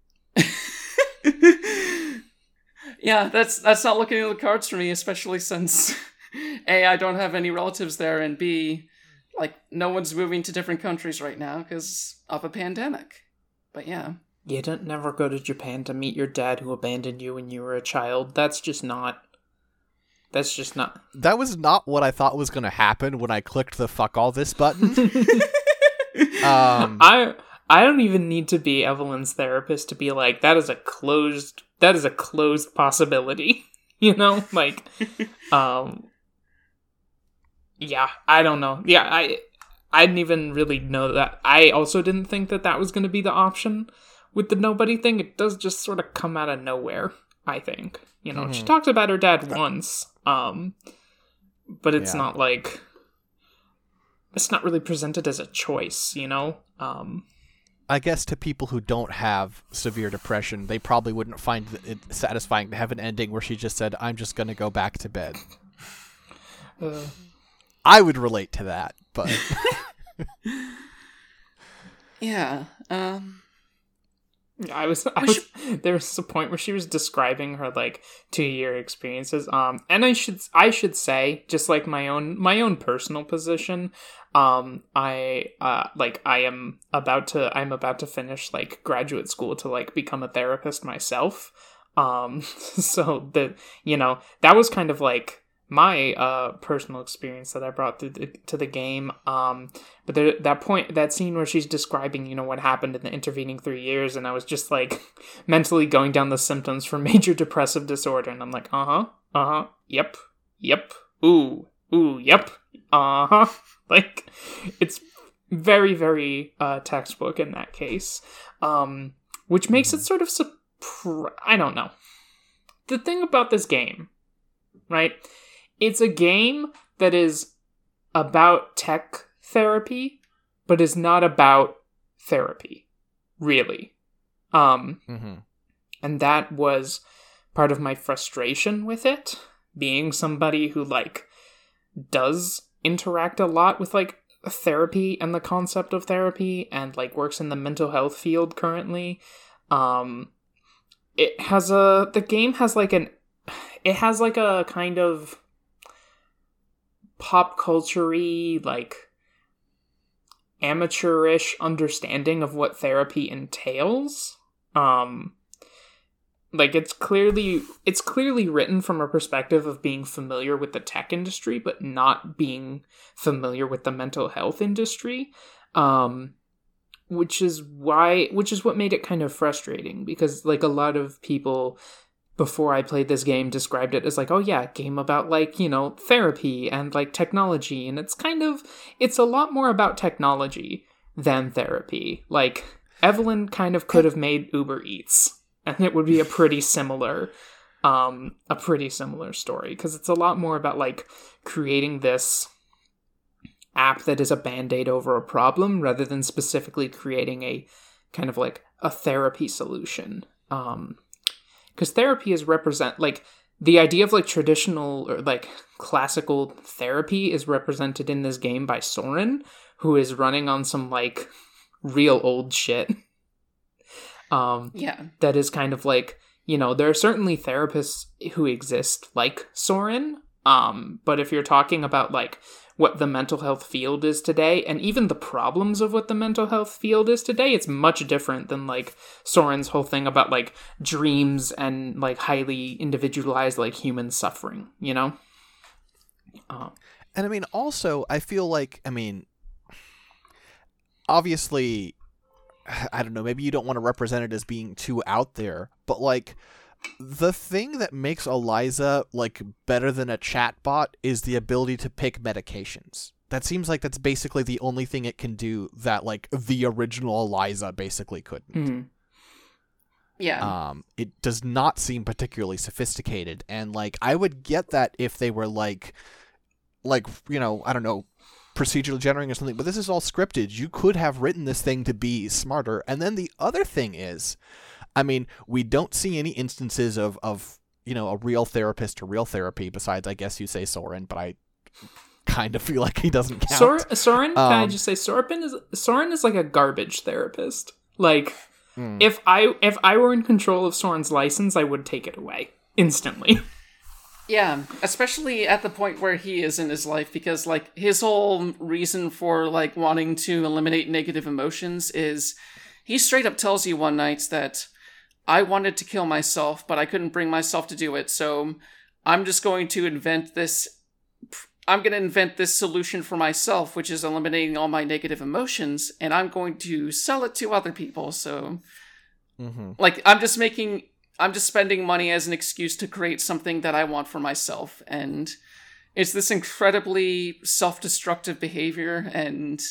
Yeah, that's that's not looking in the cards for me, especially since A, I don't have any relatives there, and B, like, no one's moving to different countries right now because of a pandemic. But yeah. You don't never go to Japan to meet your dad who abandoned you when you were a child. That's just not... That's just not... That was not what I thought was going to happen when I clicked the fuck all this button. um, I I don't even need to be Evelyn's therapist to be like, that is a closed, that is a closed possibility. You know? Like, um, yeah, I don't know. Yeah, I, I didn't even really know that. I also didn't think that that was going to be the option with the nobody thing. It does just sort of come out of nowhere, I think. You know, mm-hmm. She talked about her dad once, um, but it's yeah. not like, it's not really presented as a choice, you know? Um, I guess to people who don't have severe depression, they probably wouldn't find it satisfying to have an ending where she just said, I'm just going to go back to bed. Uh, I would relate to that, but. Yeah, um. I was, I was there was a point where she was describing her, like, two year experiences. Um, and I should I should say, just like my own my own personal position, um, I uh like I am about to I'm about to finish, like, graduate school to, like, become a therapist myself. Um, so that, you know, that was kind of like my uh, personal experience that I brought through the, to the game. Um, but there, that point, that scene where she's describing, you know, what happened in the intervening three years, and I was just like mentally going down the symptoms for major depressive disorder, and I'm like, uh huh, uh huh, yep, yep, ooh, ooh, yep, uh huh. Like, it's very, very uh, textbook in that case, um, which makes it sort of surpri- I don't know. The thing about this game, right? It's a game that is about tech therapy, but is not about therapy, really. Um, mm-hmm. And that was part of my frustration with it, being somebody who, like, does interact a lot with, like, therapy and the concept of therapy and, like, works in the mental health field currently. Um, it has a... The game has, like, an... It has, like, a kind of pop culture-y, like, amateurish understanding of what therapy entails. Um, like, it's clearly, it's clearly written from a perspective of being familiar with the tech industry, but not being familiar with the mental health industry. Um, which is why, which is what made it kind of frustrating, because, like, a lot of people before I played this game described it as like, oh yeah, game about, like, you know, therapy and, like, technology. And it's kind of, it's a lot more about technology than therapy. Like, Evelyn kind of could have made Uber Eats and it would be a pretty similar, um, a pretty similar story. 'Cause it's a lot more about, like, creating this app that is a band-aid over a problem rather than specifically creating a kind of, like, a therapy solution. Um, Because therapy is represent, like, the idea of, like, traditional or, like, classical therapy is represented in this game by Sorin, who is running on some, like, real old shit. Um, yeah. That is kind of like, you know, there are certainly therapists who exist like Sorin. Um, but if you're talking about, like, what the mental health field is today, and even the problems of what the mental health field is today, it's much different than, like, Sorin's whole thing about, like, dreams and, like, highly individualized, like, human suffering, you know? Um, and, I mean, also, I feel like, I mean, obviously, I don't know, maybe you don't want to represent it as being too out there, but, like, the thing that makes Eliza, like, better than a chatbot is the ability to pick medications. That seems like that's basically the only thing it can do that, like, the original Eliza basically couldn't. Mm-hmm. Yeah. Um, it does not seem particularly sophisticated. And, like, I would get that if they were, like, like, you know, I don't know, procedural generating or something. But this is all scripted. You could have written this thing to be smarter. And then the other thing is, I mean, we don't see any instances of, of, you know, a real therapist or real therapy besides, I guess you say Sorin, but I kind of feel like he doesn't count. Sor- Sorin, um, can I just say, Sorin is, Sorin is like a garbage therapist. Like, mm. if I if I were in control of Sorin's license, I would take it away instantly. Yeah, especially at the point where he is in his life, because, like, his whole reason for, like, wanting to eliminate negative emotions is he straight up tells you one night that I wanted to kill myself, but I couldn't bring myself to do it. So I'm just going to invent this. I'm going to invent this solution for myself, which is eliminating all my negative emotions. And I'm going to sell it to other people. So mm-hmm. like, I'm just making, I'm just spending money as an excuse to create something that I want for myself. And it's this incredibly self-destructive behavior. And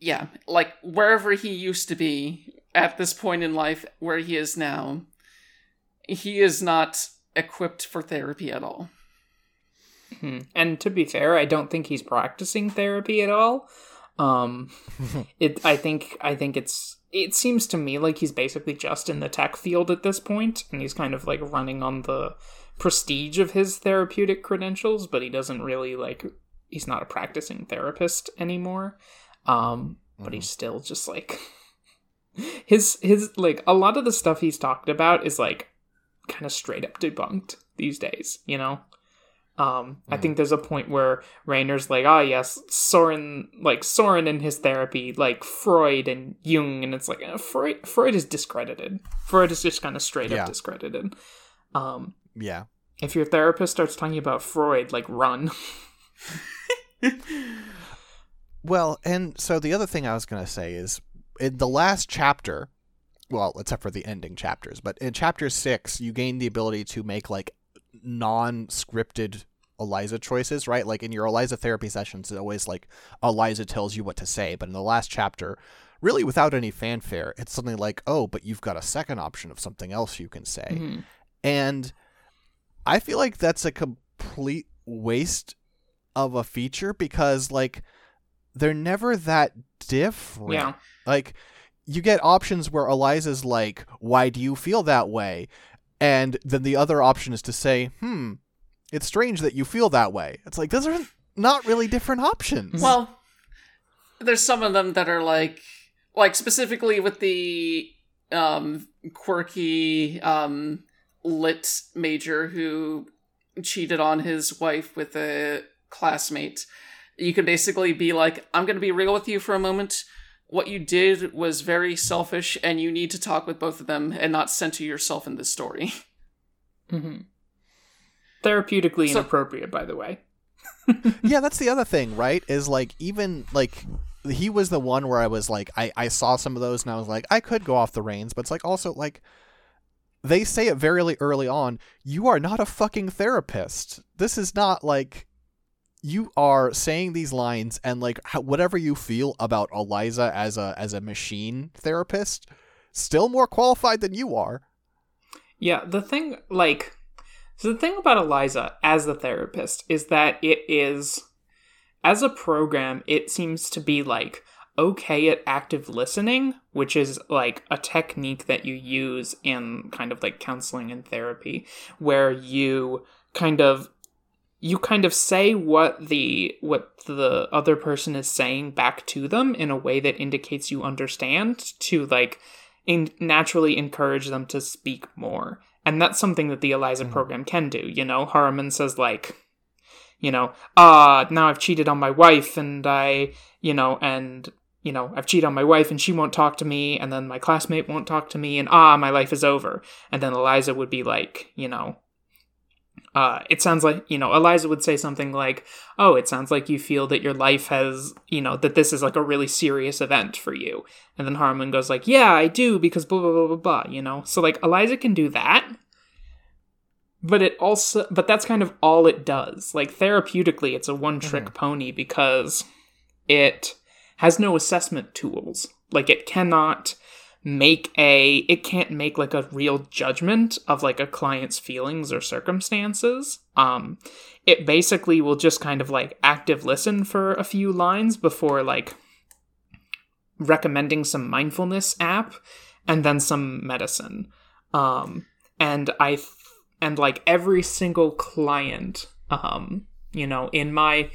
yeah, like, wherever he used to be, at this point in life, where he is now, he is not equipped for therapy at all. And to be fair, I don't think he's practicing therapy at all. Um, it, I think, I think it's. It seems to me like he's basically just in the tech field at this point, and he's kind of, like, running on the prestige of his therapeutic credentials. But he doesn't really, like. He's not a practicing therapist anymore. Um, but he's still just, like. His, his like, a lot of the stuff he's talked about is, like, kind of straight up debunked these days, you know? Um, mm. I think there's a point where Rainer's like, oh, yes, Sorin, like, Sorin and his therapy, like, Freud and Jung, and it's like, eh, Freud, Freud is discredited. Freud is just kind of straight yeah. up discredited. Um, yeah. If your therapist starts talking about Freud, like, run. Well, and so the other thing I was going to say is, in the last chapter, well, except for the ending chapters, but in chapter six, you gain the ability to make, like, non-scripted Eliza choices, right? Like, in your Eliza therapy sessions, it's always, like, Eliza tells you what to say, but in the last chapter, really without any fanfare, it's suddenly like, oh, but you've got a second option of something else you can say. Mm-hmm. And I feel like that's a complete waste of a feature, because, like, they're never that different. Yeah. Like, you get options where Eliza's like, why do you feel that way? And then the other option is to say, hmm, it's strange that you feel that way. It's like, those are not really different options. Well, there's some of them that are like, like specifically with the um, quirky um, lit major who cheated on his wife with a classmate. You can basically be like, I'm going to be real with you for a moment. What you did was very selfish, and you need to talk with both of them and not center yourself in this story. Mm-hmm. Therapeutically so, inappropriate, by the way. Yeah, that's the other thing, right? Is, like, even, like, he was the one where I was like, I, I saw some of those, and I was like, I could go off the reins, but it's like, also, like, they say it very early on, you are not a fucking therapist. This is not, like... You are saying these lines, and like how, whatever you feel about Eliza as a as a machine therapist, still more qualified than you are. Yeah, the thing like so the thing about Eliza as the therapist is that it is, as a program, it seems to be like okay at active listening, which is like a technique that you use in kind of like counseling and therapy, where you kind of. You kind of say what the what the other person is saying back to them in a way that indicates you understand, to like in- naturally encourage them to speak more. And that's something that the Eliza mm. program can do. You know, Harriman says like, you know, ah, uh, now I've cheated on my wife and I, you know, and, you know, I've cheated on my wife and she won't talk to me. And then my classmate won't talk to me and ah, my life is over. And then Eliza would be like, you know. Uh, it sounds like, you know, Eliza would say something like, oh, it sounds like you feel that your life has, you know, that this is like a really serious event for you. And then Harriman goes like, yeah, I do because blah, blah, blah, blah, blah, you know? So like Eliza can do that, but it also, but that's kind of all it does. Like therapeutically, it's a one trick mm-hmm. pony because it has no assessment tools. Like it cannot... make a it can't make like a real judgment of like a client's feelings or circumstances. Um it basically will just kind of like active listen for a few lines before like recommending some mindfulness app and then some medicine. Um and I th- and like every single client, um you know in my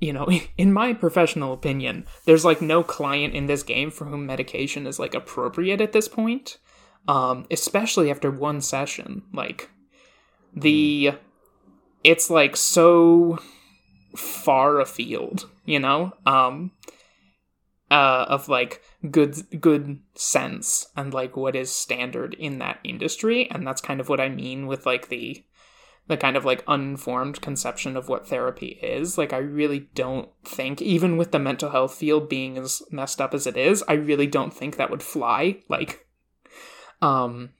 You know, in my professional opinion, there's, like, no client in this game for whom medication is, like, appropriate at this point, um, especially after one session. Like, the... It's, like, so far afield, you know? Um, uh, of, like, good, good sense and, like, what is standard in that industry. And that's kind of what I mean with, like, the... the kind of, like, unformed conception of what therapy is. Like, I really don't think, even with the mental health field being as messed up as it is, I really don't think that would fly. Like, um,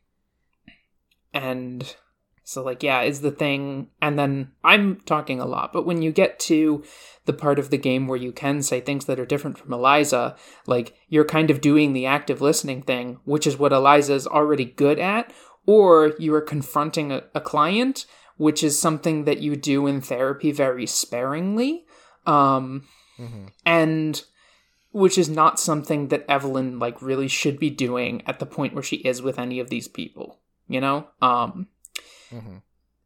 and so, like, yeah, is the thing. And then I'm talking a lot, but when you get to the part of the game where you can say things that are different from Eliza, like, you're kind of doing the active listening thing, which is what Eliza is already good at, or you are confronting a, a client, which is something that you do in therapy very sparingly, um, mm-hmm. and which is not something that Evelyn, like, really should be doing at the point where she is with any of these people, you know? Um, mm-hmm.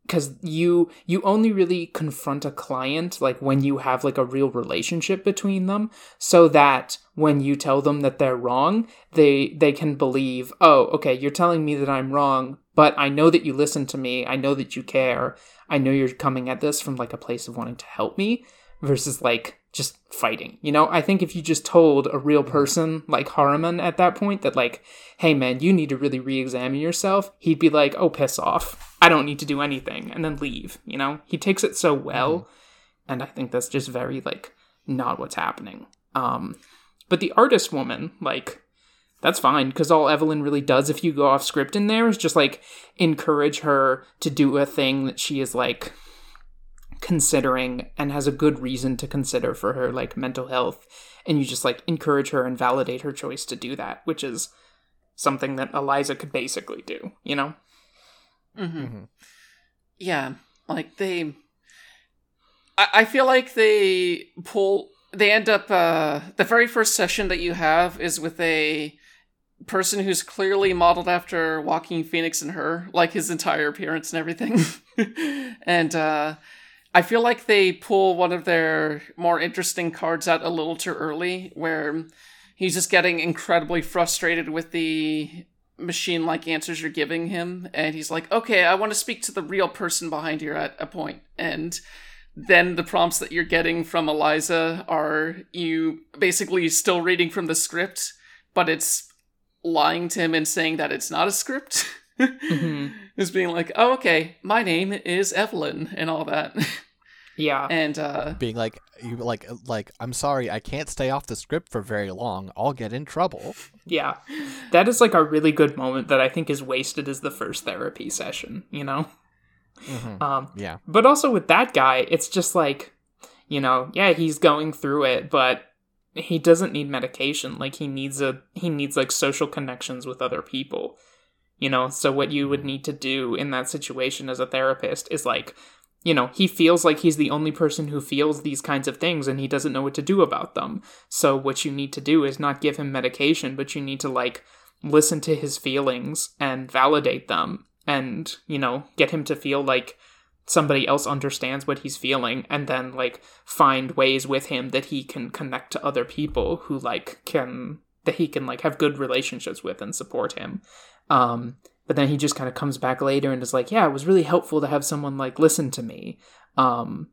'cause you, you only really confront a client, like, when you have, like, a real relationship between them, so that when you tell them that they're wrong, they, they can believe, oh, okay, you're telling me that I'm wrong, but I know that you listen to me, I know that you care, I know you're coming at this from, like, a place of wanting to help me, versus, like, just fighting. You know, I think if you just told a real person like Haruman at that point that like, hey man, you need to really re-examine yourself, he'd be like, oh, piss off. I don't need to do anything, and then leave, you know? He takes it so well, mm-hmm. and I think that's just very like not what's happening. Um, but the artist woman, like, that's fine, because all Evelyn really does if you go off script in there is just like encourage her to do a thing that she is like considering and has a good reason to consider for her like mental health, and you just like encourage her and validate her choice to do that, which is something that Eliza could basically do, you know? Mm-hmm. Mm-hmm. Yeah, like they I, I feel like they pull they end up uh the very first session that you have is with a person who's clearly modeled after Joaquin Phoenix and her, like his entire appearance and everything. and uh I feel like they pull one of their more interesting cards out a little too early, where he's just getting incredibly frustrated with the machine-like answers you're giving him. And he's like, okay, I want to speak to the real person behind here at a point. And then the prompts that you're getting from Eliza are you basically still reading from the script, but it's lying to him and saying that it's not a script. Mm-hmm. It's being like, oh, okay, my name is Evelyn and all that. Yeah. And uh being like, you like like I'm sorry, I can't stay off the script for very long, I'll get in trouble. Yeah, that is like a really good moment that I think is wasted as the first therapy session, you know? Mm-hmm. Um yeah, but also with that guy, it's just like, you know, yeah, he's going through it, but he doesn't need medication. Like he needs a he needs like social connections with other people. You know, so what you would need to do in that situation as a therapist is like, you know, he feels like he's the only person who feels these kinds of things and he doesn't know what to do about them. So what you need to do is not give him medication, but you need to like listen to his feelings and validate them and, you know, get him to feel like somebody else understands what he's feeling, and then like find ways with him that he can connect to other people who like can, that he can like have good relationships with and support him. Um, but then he just kind of comes back later and is like, yeah, it was really helpful to have someone like listen to me. Um,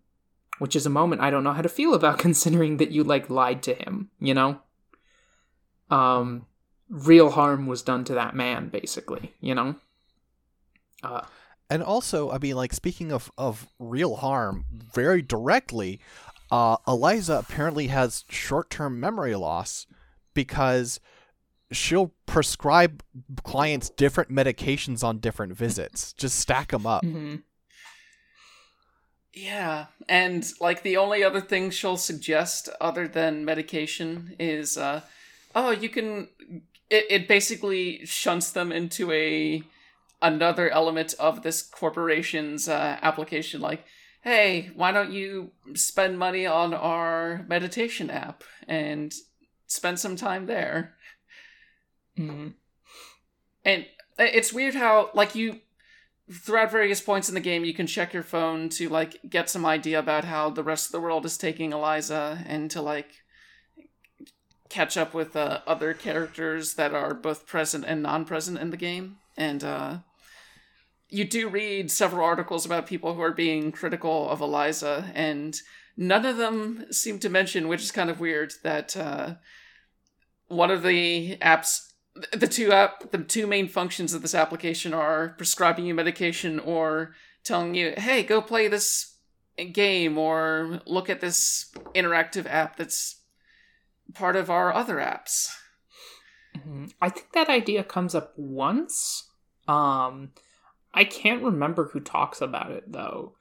which is a moment I don't know how to feel about, considering that you like lied to him, you know? Um, real harm was done to that man, basically, you know? Uh, and also, I mean, like speaking of, of real harm, very directly, uh, Eliza apparently has short-term memory loss because she'll prescribe clients different medications on different visits. Just stack them up. Mm-hmm. Yeah. And like the only other thing she'll suggest other than medication is, uh, oh, you can, it, it basically shunts them into a, another element of this corporation's uh, application. Like, hey, why don't you spend money on our meditation app and spend some time there? Mm-hmm. And it's weird how, like, you throughout various points in the game you can check your phone to like get some idea about how the rest of the world is taking Eliza, and to like catch up with uh, other characters that are both present and non-present in the game. And uh you do read several articles about people who are being critical of Eliza, and none of them seem to mention, which is kind of weird, that uh one of the apps, the two app, the two main functions of this application are prescribing you medication or telling you, hey, go play this game or look at this interactive app that's part of our other apps. Mm-hmm. I think that idea comes up once. Um, I can't remember who talks about it, though.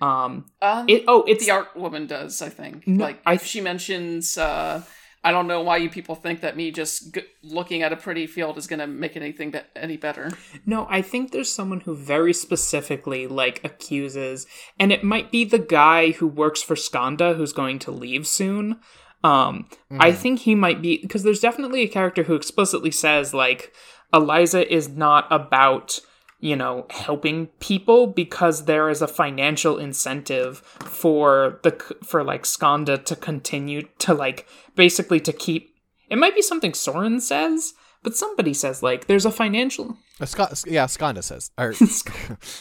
Um, um, it, oh, it's... The art woman does, I think. No, like, I... she mentions... Uh, I don't know why you people think that me just g- looking at a pretty field is going to make anything be- any better. No, I think there's someone who very specifically, like, accuses, and it might be the guy who works for Skanda who's going to leave soon. Um, mm. I think he might be, because there's definitely a character who explicitly says, like, Eliza is not about, you know, helping people because there is a financial incentive for the, for like Skanda to continue to like, basically to keep, it might be something Sorin says, But somebody says, like, there's a financial... A Sc- yeah, Skanda says. Or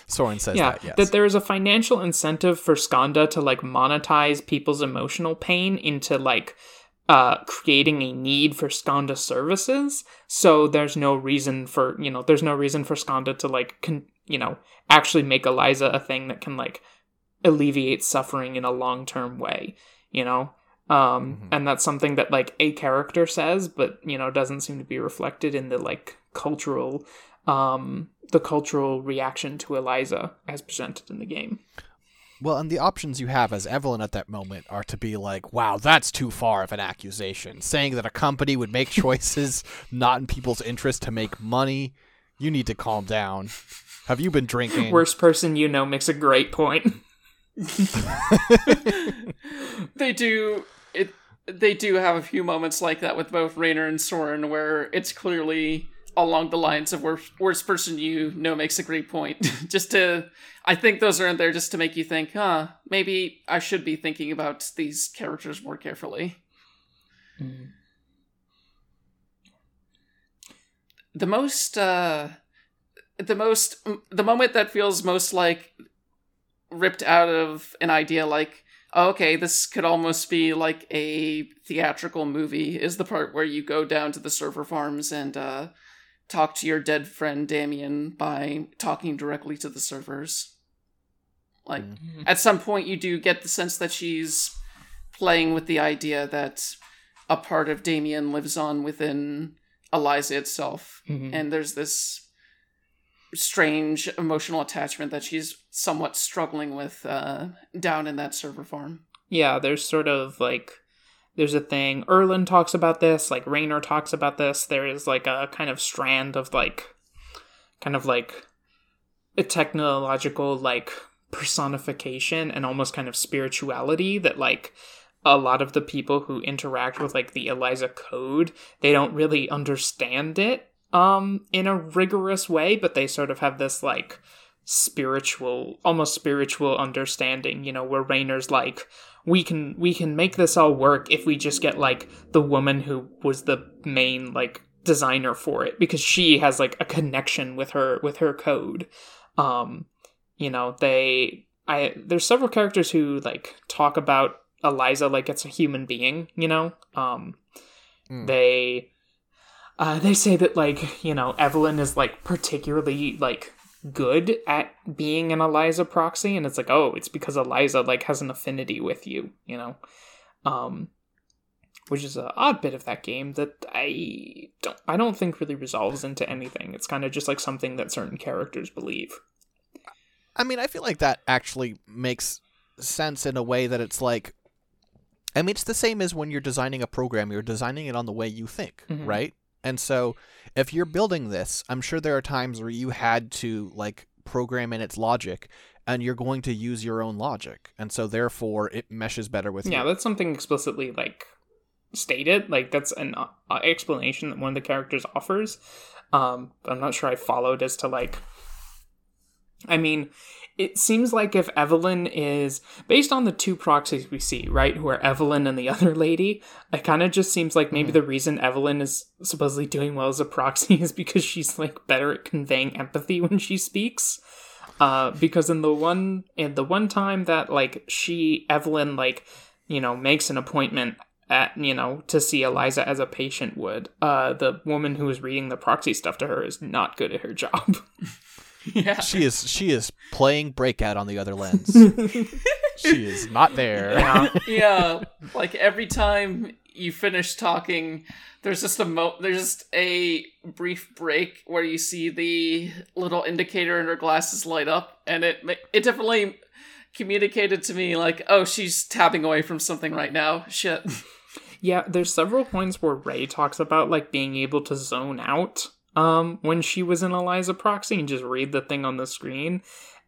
Sorin says yeah, that, yes. That there is a financial incentive for Skanda to, like, monetize people's emotional pain into, like, uh, creating a need for Skanda services. So there's no reason for, you know, there's no reason for Skanda to, like, con- you know, actually make Eliza a thing that can, like, alleviate suffering in a long-term way, you know? Um, mm-hmm. And that's something that, like, a character says, but, you know, doesn't seem to be reflected in the, like, cultural, um, the cultural reaction to Eliza as presented in the game. Well, and the options you have as Evelyn at that moment are to be like, wow, that's too far of an accusation. Saying that a company would make choices not in people's interest to make money. You need to calm down. Have you been drinking? Worst person you know makes a great point. They do... It, they do have a few moments like that with both Rainer and Sorin, where it's clearly along the lines of worst, worst person you know makes a great point. Just to, I think those are in there just to make you think, huh, maybe I should be thinking about these characters more carefully. Mm. The most, uh, the most, the moment that feels most like ripped out of an idea, like, okay, this could almost be like a theatrical movie, is the part where you go down to the server farms and uh, talk to your dead friend Damien by talking directly to the servers. Like, mm-hmm. At some point you do get the sense that she's playing with the idea that a part of Damien lives on within Eliza itself. Mm-hmm. And there's this strange emotional attachment that she's somewhat struggling with uh, down in that server farm. Yeah, there's sort of like, there's a thing, Erlend talks about this, like Rainer talks about this, there is like a kind of strand of like, kind of like a technological like personification and almost kind of spirituality that like a lot of the people who interact with like the Eliza code, they don't really understand it um in a rigorous way, but they sort of have this like spiritual, almost spiritual understanding, you know, where Rainer's like, we can we can make this all work if we just get like the woman who was the main like designer for it, because she has like a connection with her with her code. Um you know, they I there's several characters who like talk about Eliza like it's a human being, you know. um mm. they Uh, they say that, like, you know, Evelyn is, like, particularly, like, good at being an Eliza proxy, and it's like, oh, it's because Eliza, like, has an affinity with you, you know? Um, which is an odd bit of that game that I don't, I don't think really resolves into anything. It's kind of just, like, something that certain characters believe. I mean, I feel like that actually makes sense in a way that it's, like, I mean, it's the same as when you're designing a program, you're designing it on the way you think, mm-hmm. right? And so if you're building this, I'm sure there are times where you had to like program in its logic and you're going to use your own logic. And so therefore it meshes better with yeah, you. Yeah, that's something explicitly like stated. Like that's an uh, explanation that one of the characters offers. Um, I'm not sure I followed as to like, I mean, it seems like if Evelyn is, based on the two proxies we see, right, who are Evelyn and the other lady, it kind of just seems like maybe mm. the reason Evelyn is supposedly doing well as a proxy is because she's, like, better at conveying empathy when she speaks. Uh, because in the one, in the one time that, like, she, Evelyn, like, you know, makes an appointment at, you know, to see Eliza as a patient would, uh, the woman who is reading the proxy stuff to her is not good at her job. Yeah. She is she is playing Breakout on the other lens. She is not there. Yeah. Yeah, like every time you finish talking, there's just a mo- there's just a brief break where you see the little indicator in her glasses light up, and it it definitely communicated to me like, oh, she's tapping away from something right now. Shit. Yeah, there's several points where Rey talks about like being able to zone out. Um, when she was in Eliza proxy and just read the thing on the screen.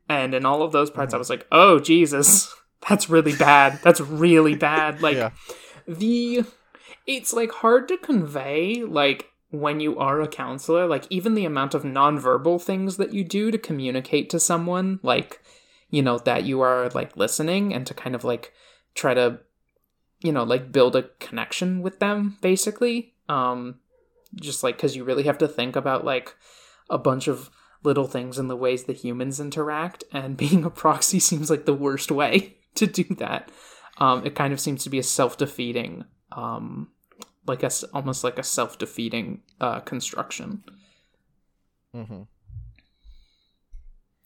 And in all of those parts, I was like, oh, Jesus, that's really bad. That's really bad. Like, yeah. the, it's, like, hard to convey, like, when you are a counselor, like, even the amount of nonverbal things that you do to communicate to someone, like, you know, that you are, like, listening and to kind of, like, try to, you know, like, build a connection with them, basically. Um, just like, because you really have to think about like a bunch of little things in the ways the humans interact, and being a proxy seems like the worst way to do that. Um, it kind of seems to be a self-defeating, um, like a, almost like a self-defeating uh, construction. Mm-hmm.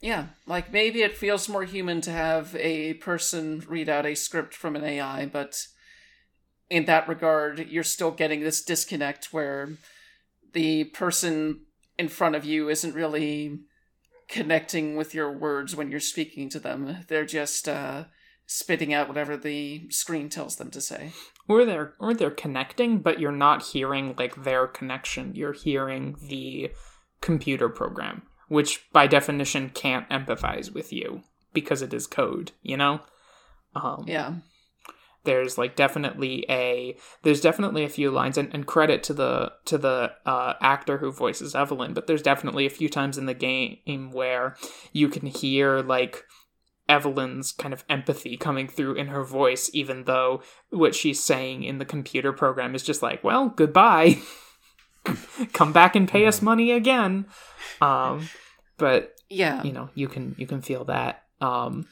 Yeah, like maybe it feels more human to have a person read out a script from an A I, but in that regard, you're still getting this disconnect where the person in front of you isn't really connecting with your words when you're speaking to them. They're just uh, spitting out whatever the screen tells them to say. Or they're, or they're connecting, but you're not hearing like their connection. You're hearing the computer program, which by definition can't empathize with you because it is code, you know? Um, yeah. There's like definitely a, there's definitely a few lines, and, and credit to the, to the uh, actor who voices Evelyn, but there's definitely a few times in the game where you can hear like Evelyn's kind of empathy coming through in her voice, even though what she's saying in the computer program is just like, well, goodbye. Come back and pay us money again. Um, but yeah, you know, you can, you can feel that. Um,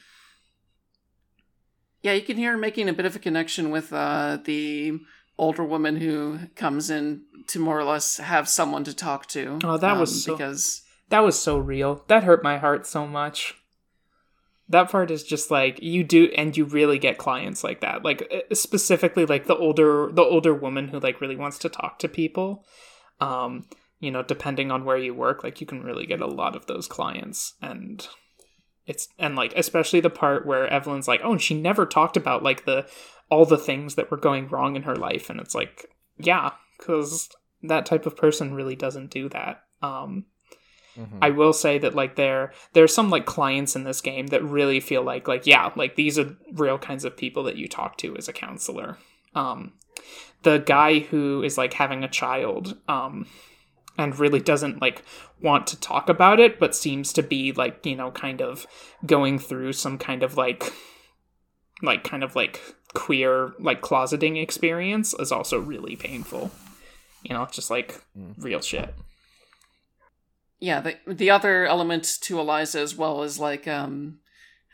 yeah, you can hear her making a bit of a connection with, uh, the older woman who comes in to more or less have someone to talk to. Oh, that um, was so, because that was so real. That hurt my heart so much. That part is just like, you do, and you really get clients like that. Like specifically like the older, the older woman who like really wants to talk to people. Um, you know, depending on where you work, like you can really get a lot of those clients. And it's, and like, especially the part where Evelyn's like, oh, and she never talked about like the, all the things that were going wrong in her life. And it's like, yeah, cause that type of person really doesn't do that. Um, mm-hmm. I will say that like there, there are some like clients in this game that really feel like, like, yeah, like these are real kinds of people that you talk to as a counselor. Um, the guy who is like having a child um and really doesn't like want to talk about it, but seems to be like, you know, kind of going through some kind of like like kind of like queer like closeting experience, is also really painful, you know, just like mm. real shit. Yeah, the, the other element to Eliza as well is like um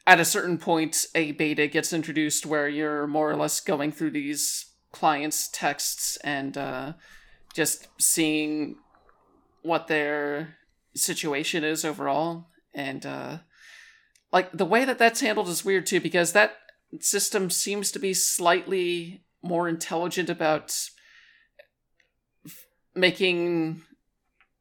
at a certain point, a beta gets introduced where you're more or less going through these clients' texts and uh, just seeing what their situation is overall. And uh, like the way that that's handled is weird too, because that system seems to be slightly more intelligent about f- making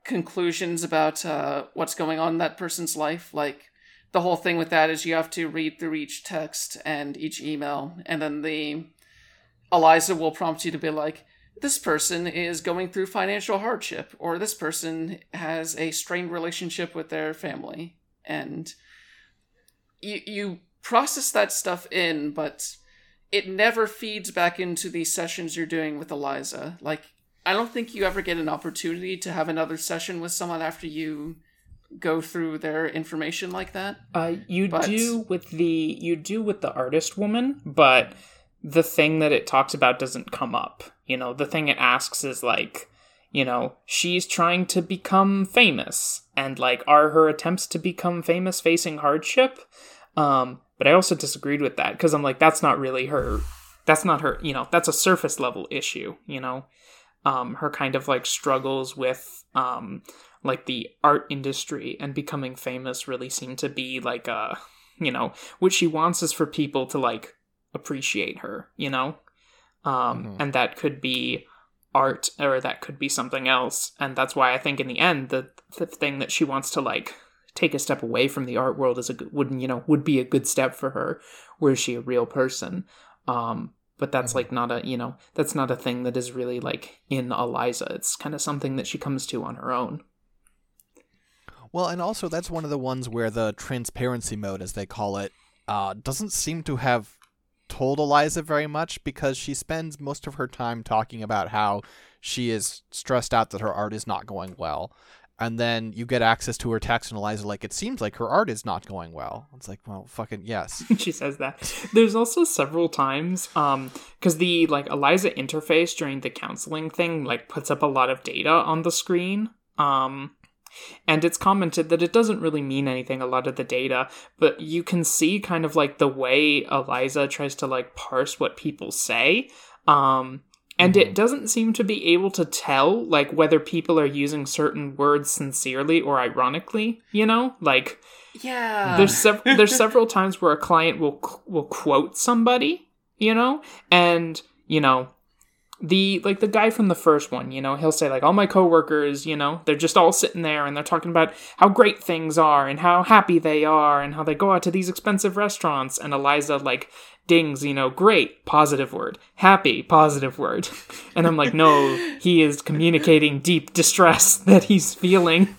conclusions about uh, what's going on in that person's life. Like, the whole thing with that is you have to read through each text and each email, and then the Eliza will prompt you to be like, this person is going through financial hardship, or this person has a strained relationship with their family. And you, you process that stuff in, but it never feeds back into the sessions you're doing with Eliza. Like, I don't think you ever get an opportunity to have another session with someone after you go through their information like that. Uh, you but... do with the you do with the artist woman, but the thing that it talks about doesn't come up. You know, the thing it asks is like, you know, she's trying to become famous, and like, are her attempts to become famous facing hardship? Um, but I also disagreed with that, because I'm like, that's not really her. That's not her. You know, that's a surface level issue. You know, um, her kind of like struggles with. Um, like the art industry and becoming famous really seem to be like, uh, you know, what she wants is for people to like appreciate her, you know, um, mm-hmm. and that could be art, or that could be something else. And that's why I think in the end, the, the thing that she wants to like take a step away from the art world is a would, you know, would be a good step for her. Were she a real person? Um, But that's like not a, you know, that's not a thing that is really like in Eliza. It's kind of something that she comes to on her own. Well, and also that's one of the ones where the transparency mode, as they call it, uh, doesn't seem to have told Eliza very much, because she spends most of her time talking about how she is stressed out that her art is not going well. and then you get access to her text and Eliza, like, it seems like her art is not going well. It's like, well, fucking yes. She says that. There's also several times, um, because the, like, Eliza interface during the counseling thing, like, puts up a lot of data on the screen. Um, and it's commented that it doesn't really mean anything, a lot of the data, but you can see kind of, like, the way Eliza tries to, like, parse what people say. Um, and it doesn't seem to be able to tell, like, whether people are using certain words sincerely or ironically, you know? Like, yeah, there's sev- there's several times where a client will will quote somebody, you know? And, you know, the, like, the guy from the first one, you know, he'll say, like, all my coworkers, you know, they're just all sitting there and they're talking about how great things are and how happy they are and how they go out to these expensive restaurants. And Eliza, like, dings, you know, great, positive word, happy, positive word. And I'm like, no, he is communicating deep distress that he's feeling.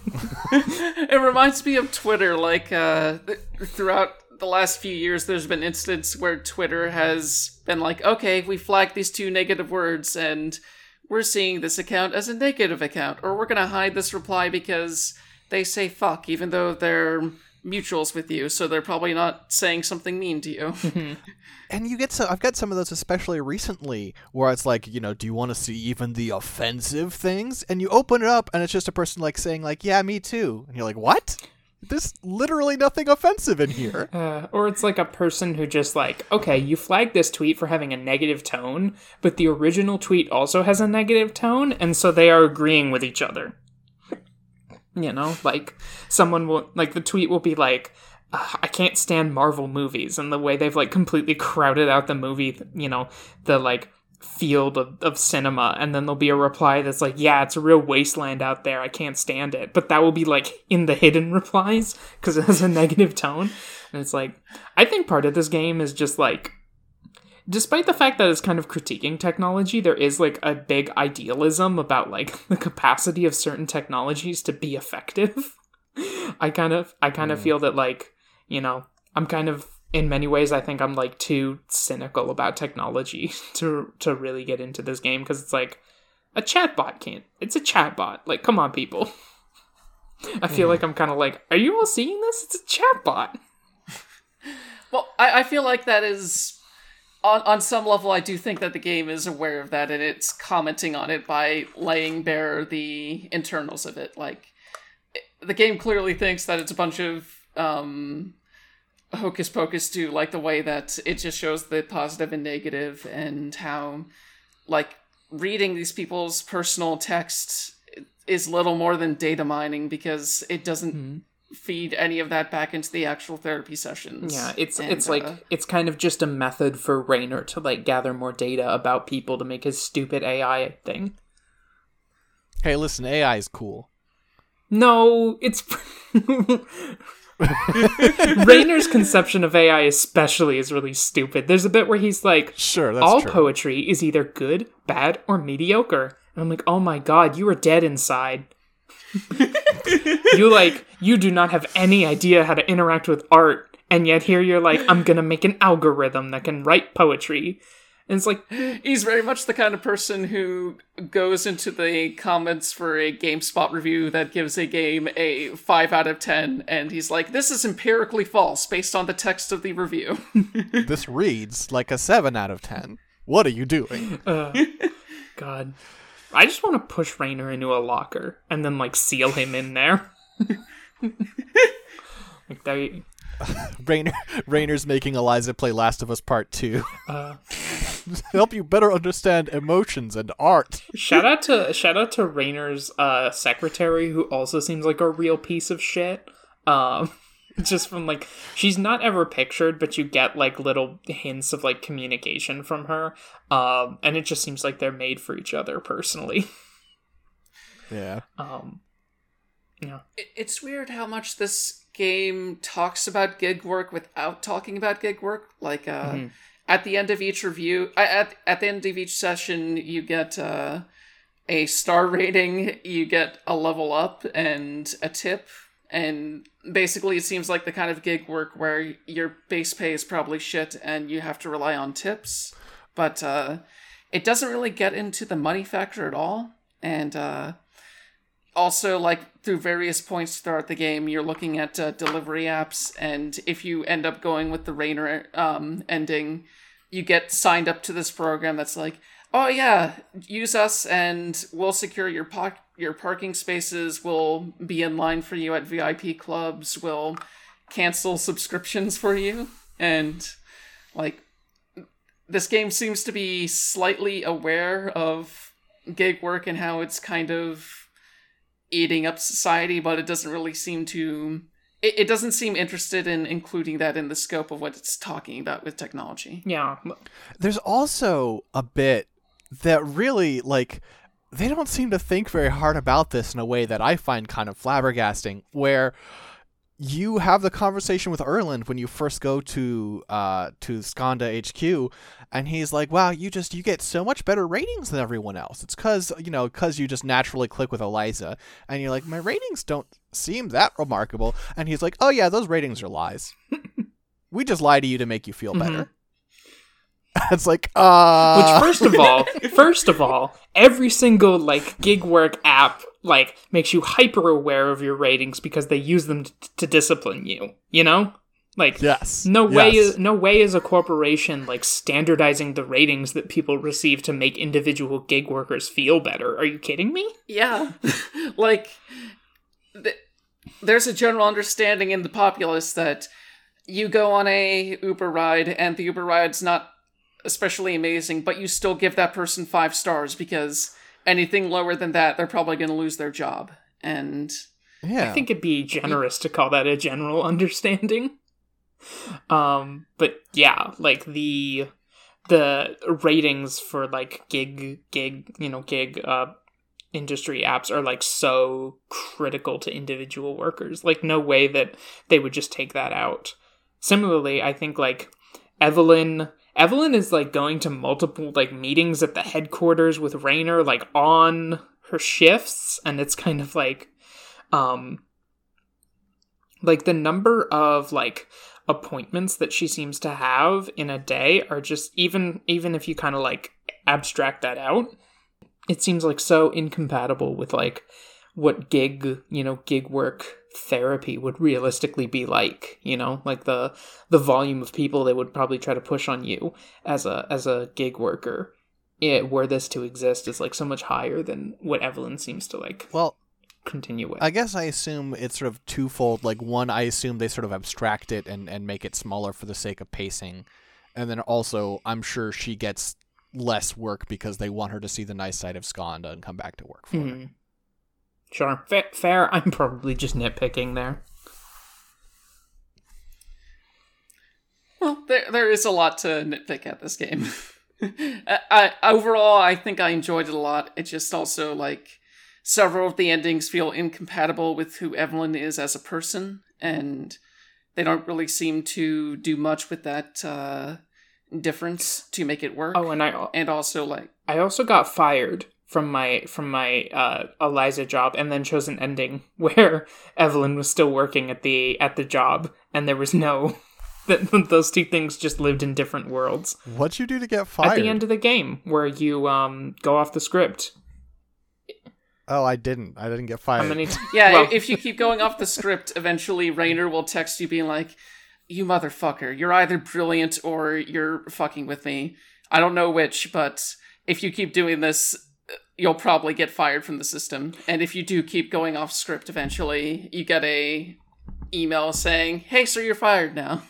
It reminds me of Twitter, like, uh, th- throughout the last few years, there's been instances where Twitter has been like, okay, we flagged these two negative words and we're seeing this account as a negative account, or we're going to hide this reply because they say fuck, even though they're mutuals with you, so they're probably not saying something mean to you. And you get so I've got some of those, especially recently, where it's like, you know, do you want to see even the offensive things? And you open it up, and it's just a person like saying, like, yeah, me too, and you're like, what? There's literally nothing offensive in here. Uh, or it's like a person who just like, okay, you flagged this tweet for having a negative tone, but the original tweet also has a negative tone, and so they are agreeing with each other. You know, like, someone will, like, the tweet will be like, I can't stand Marvel movies, and the way they've, like, completely crowded out the movie, you know, the, like, field of, of cinema, and then there'll be a reply that's like, yeah, it's a real wasteland out there, I can't stand it, but that will be, like, in the hidden replies, because it has a negative tone, and it's like, I think part of this game is just, like, despite the fact that it's kind of critiquing technology, there is, like, a big idealism about, like, the capacity of certain technologies to be effective. I kind of, I kind of mm. feel that, like, you know, I'm kind of, in many ways, I think I'm, like, too cynical about technology to to really get into this game, because it's, like, a chatbot can't, it's a chatbot. Like, come on, people. I feel mm. like I'm kind of like, are you all seeing this? It's a chatbot. Well, I, I feel like that is... On, on some level, I do think that the game is aware of that, and it's commenting on it by laying bare the internals of it. Like, it, the game clearly thinks that it's a bunch of um, hocus pocus to, like, the way that it just shows the positive and negative, and how, like, reading these people's personal texts is little more than data mining, because it doesn't... Mm-hmm. feed any of that back into the actual therapy sessions. Yeah, it's and, it's uh, like, it's kind of just a method for Rainer to, like, gather more data about people to make his stupid A I thing. Hey, listen, A I is cool. No, it's... Rainer's conception of A I especially is really stupid. There's a bit where he's like, sure, that's all true. Poetry is either good, bad, or mediocre. And I'm like, oh my god, you are dead inside. You, like, you do not have any idea how to interact with art, and yet here you're like, I'm gonna make an algorithm that can write poetry. And it's like, he's very much the kind of person who goes into the comments for a GameSpot review that gives a game a five out of ten, and he's like, this is empirically false based on the text of the review. This reads like a seven out of ten. What are you doing? uh, God, I just want to push Rainer into a locker and then, like, seal him in there. Like, they... Rainer, Rainer's making Eliza play Last of Us Part two. Uh, help you better understand emotions and art. Shout out to shout out to Rainer's uh, secretary, who also seems like a real piece of shit. Um, just from, like, she's not ever pictured, but you get, like, little hints of, like, communication from her, um and it just seems like they're made for each other personally. Yeah. Um yeah, it's weird how much this game talks about gig work without talking about gig work. Like, uh mm-hmm. at the end of each review at at the end of each session, you get uh a star rating, you get a level up, and a tip. And basically, it seems like the kind of gig work where your base pay is probably shit and you have to rely on tips. But uh, it doesn't really get into the money factor at all. And uh, also, like, through various points throughout the game, you're looking at uh, delivery apps, and if you end up going with the Rainer um, ending, you get signed up to this program that's like, oh yeah, use us and we'll secure your po- your parking spaces, we'll be in line for you at V I P clubs, we'll cancel subscriptions for you. And, like, this game seems to be slightly aware of gig work and how it's kind of eating up society, but it doesn't really seem to... It, it doesn't seem interested in including that in the scope of what it's talking about with technology. Yeah. There's also a bit that really, like... They don't seem to think very hard about this in a way that I find kind of flabbergasting, where... You have the conversation with Erlend when you first go to uh, to Skanda H Q, and he's like, wow, you just you get so much better ratings than everyone else. It's because, you know, because you just naturally click with Eliza, and you're like, my ratings don't seem that remarkable. And he's like, oh, yeah, those ratings are lies. We just lie to you to make you feel better. Mm-hmm. It's like, uh... Which, first of all, first of all, every single, like, gig work app, like, makes you hyper aware of your ratings because they use them t- to discipline you, you know? Like, yes. no way yes. is no way is a corporation, like, standardizing the ratings that people receive to make individual gig workers feel better. Are you kidding me? Yeah. Like, th- there's a general understanding in the populace that you go on a Uber ride and the Uber ride's not especially amazing, but you still give that person five stars because anything lower than that, they're probably going to lose their job. And yeah. I think it'd be generous to call that a general understanding. Um, but yeah, like the the ratings for like gig gig you know gig uh industry apps are like so critical to individual workers. Like no way that they would just take that out. Similarly, I think like Evelyn. Evelyn is, like, going to multiple, like, meetings at the headquarters with Rainer, like, on her shifts, and it's kind of, like, um, like, the number of, like, appointments that she seems to have in a day are just, even, even if you kind of, like, abstract that out, it seems, like, so incompatible with, like, what gig, you know, gig work therapy would realistically be like, you know, like the the volume of people they would probably try to push on you as a as a gig worker, it, were this to exist, is like so much higher than what Evelyn seems to like well continue with. I guess I assume it's sort of twofold. Like one, I assume they sort of abstract it and and make it smaller for the sake of pacing, and then also I'm sure she gets less work because they want her to see the nice side of Skanda and come back to work for mm-hmm. her. Sure. F- fair. I'm probably just nitpicking there. Well, there there is a lot to nitpick at this game. I, I overall, I think I enjoyed it a lot. It just also, like, several of the endings feel incompatible with who Evelyn is as a person, and they don't really seem to do much with that uh, difference to make it work. Oh, and I and also like I also got fired from my from my uh, Eliza job, and then chose an ending where Evelyn was still working at the at the job, and there was no that those two things just lived in different worlds. What'd you do to get fired? At the end of the game, where you um go off the script. Oh, I didn't. I didn't get fired. How many t- yeah, well. If you keep going off the script, eventually Rainer will text you being like, "You motherfucker! You're either brilliant or you're fucking with me. I don't know which, but if you keep doing this, you'll probably get fired from the system." And if you do keep going off script, eventually you get a email saying, "Hey, sir, you're fired now."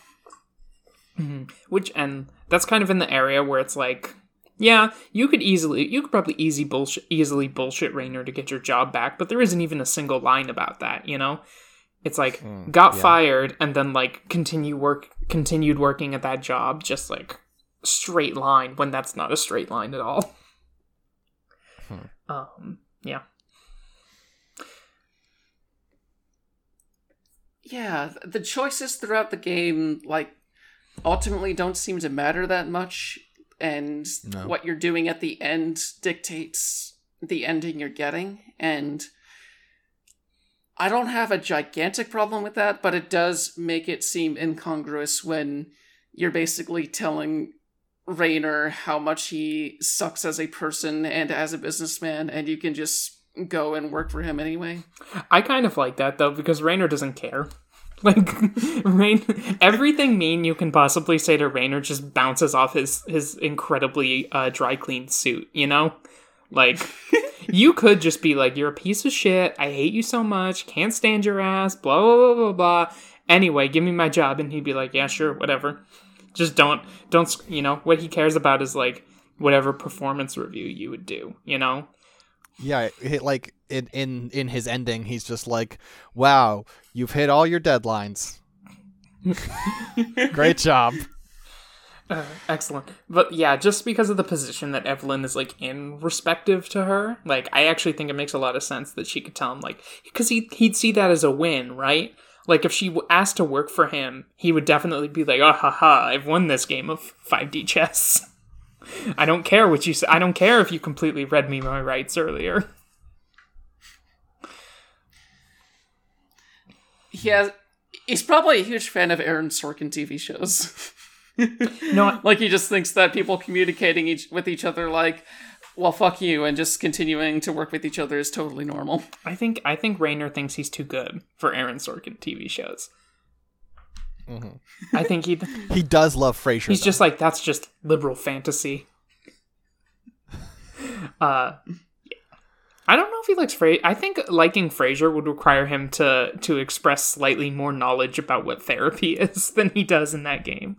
Mm-hmm. Which, and that's kind of in the area where it's like, yeah, you could easily, you could probably easy bullshit, easily bullshit Rainer to get your job back, but there isn't even a single line about that, you know? It's like, mm, got yeah. fired, and then like continue work, continued working at that job, just like straight line, when that's not a straight line at all. Hmm. Um. Yeah. Yeah. The choices throughout the game, like, ultimately don't seem to matter that much, and no. what you're doing at the end dictates the ending you're getting. And I don't have a gigantic problem with that, but it does make it seem incongruous when you're basically telling Rainer how much he sucks as a person and as a businessman, and you can just go and work for him anyway. I kind of like that, though, because Rainer doesn't care. Like, Rain, everything mean you can possibly say to Rainer just bounces off his, his incredibly uh, dry clean suit, you know? Like, you could just be like, you're a piece of shit, I hate you so much, can't stand your ass, blah, blah, blah, blah, blah. Anyway, give me my job. And he'd be like, yeah, sure, whatever. Just don't, don't, you know, what he cares about is, like, whatever performance review you would do, you know? Yeah, it, like, in, in, in his ending, he's just like, wow, you've hit all your deadlines. Great job. Uh, excellent. But yeah, just because of the position that Evelyn is, like, in respective to her, like, I actually think it makes a lot of sense that she could tell him, like, because he, he'd see that as a win, right? Like, if she asked to work for him, he would definitely be like, oh, ha, ha, I've won this game of five D chess. I don't care what you say. I don't care if you completely read me my rights earlier. He has, he's probably a huge fan of Aaron Sorkin T V shows. No, I- like, he just thinks that people communicating each, with each other like, well, fuck you, and just continuing to work with each other is totally normal. I think I think Rainer thinks he's too good for Aaron Sorkin T V shows. Mm-hmm. I think he he does love Frasier. He's though. Just like, that's just liberal fantasy. uh, I don't know if he likes Frasier. I think liking Frasier would require him to to express slightly more knowledge about what therapy is than he does in that game.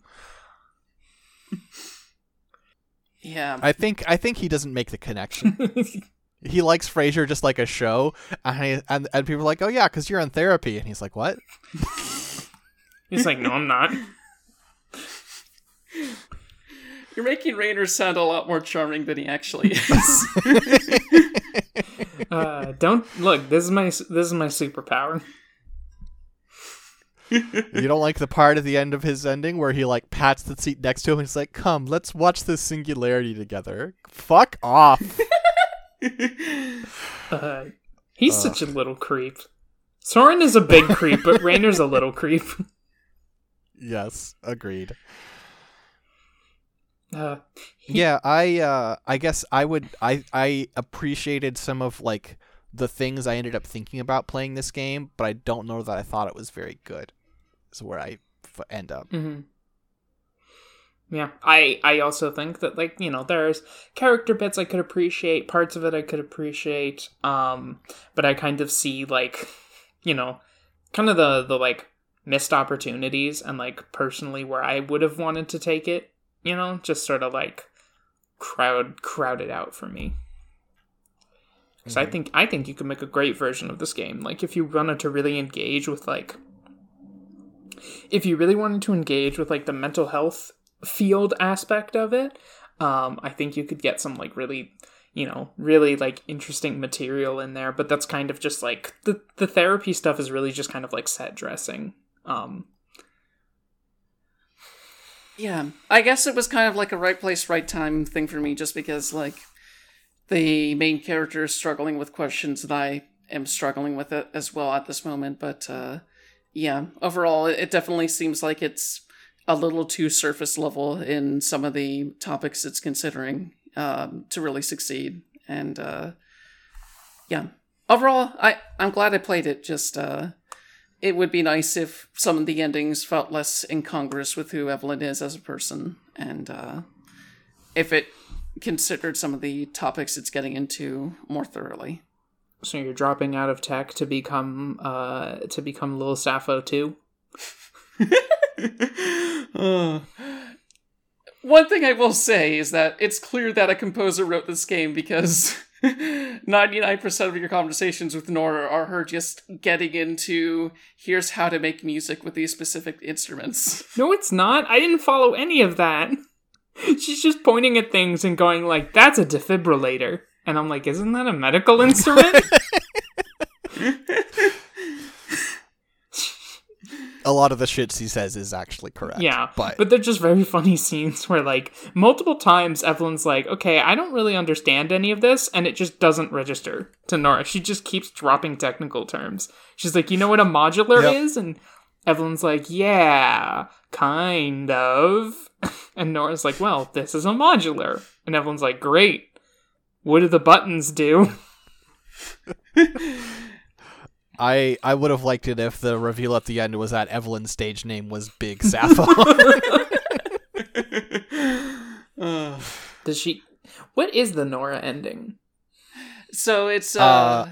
Yeah, I think I think he doesn't make the connection. He likes Frasier just like a show, and I, and and people are like, oh yeah, because you're in therapy, and he's like, what? He's like, no, I'm not. You're making Rainer sound a lot more charming than he actually is. uh, don't look. This is my this is my superpower. You don't like the part at the end of his ending where he like pats the seat next to him and he's like, "Come, let's watch this singularity together." Fuck off. uh, he's uh. such a little creep. Sorin is a big creep, but Rainer's a little creep. Yes, agreed. Uh, he... Yeah, I uh, I guess I would I I appreciated some of like the things I ended up thinking about playing this game, but I don't know that I thought it was very good. Is where I f- end up. Mm-hmm. Yeah, I I also think that, like, you know, there's character bits I could appreciate, parts of it I could appreciate, um, but I kind of see like, you know, kind of the, the like missed opportunities and like personally where I would have wanted to take it, you know, just sort of like crowd crowded out for me. Because mm-hmm. I think I think you can make a great version of this game. Like, if you wanted to really engage with like, if you really wanted to engage with like the mental health field aspect of it, um, I think you could get some like really, you know, really, like, interesting material in there, but that's kind of just, like, the, the therapy stuff is really just kind of, like, set dressing. Um. Yeah, I guess it was kind of, like, a right place, right time thing for me, just because, like, the main character is struggling with questions that I am struggling with it as well at this moment, but, uh, yeah, overall, it definitely seems like it's a little too surface level in some of the topics it's considering. Um, to really succeed. And uh, yeah, overall, I, I'm glad I played it. Just uh, it would be nice if some of the endings felt less incongruous with who Evelyn is as a person. And uh, if it considered some of the topics it's getting into more thoroughly. So you're dropping out of tech to become uh, to become Lil Sappho too? uh. One thing I will say is that it's clear that a composer wrote this game, because ninety-nine percent of your conversations with Nora are her just getting into, here's how to make music with these specific instruments. No, it's not. I didn't follow any of that. She's just pointing at things and going like, that's a defibrillator. And I'm like, isn't that a medical instrument? A lot of the shit she says is actually correct. Yeah, but, but they're just very funny scenes where, like, multiple times Evelyn's like, okay, I don't really understand any of this, and it just doesn't register to Nora. She just keeps dropping technical terms. She's like, you know what a modular yep. is? And Evelyn's like, yeah, kind of. And Nora's like, well, this is a modular. And Evelyn's like, great. What do the buttons do? I I would have liked it if the reveal at the end was that Evelyn's stage name was Big Sappho. uh, Does she? What is the Nora ending? So it's uh, uh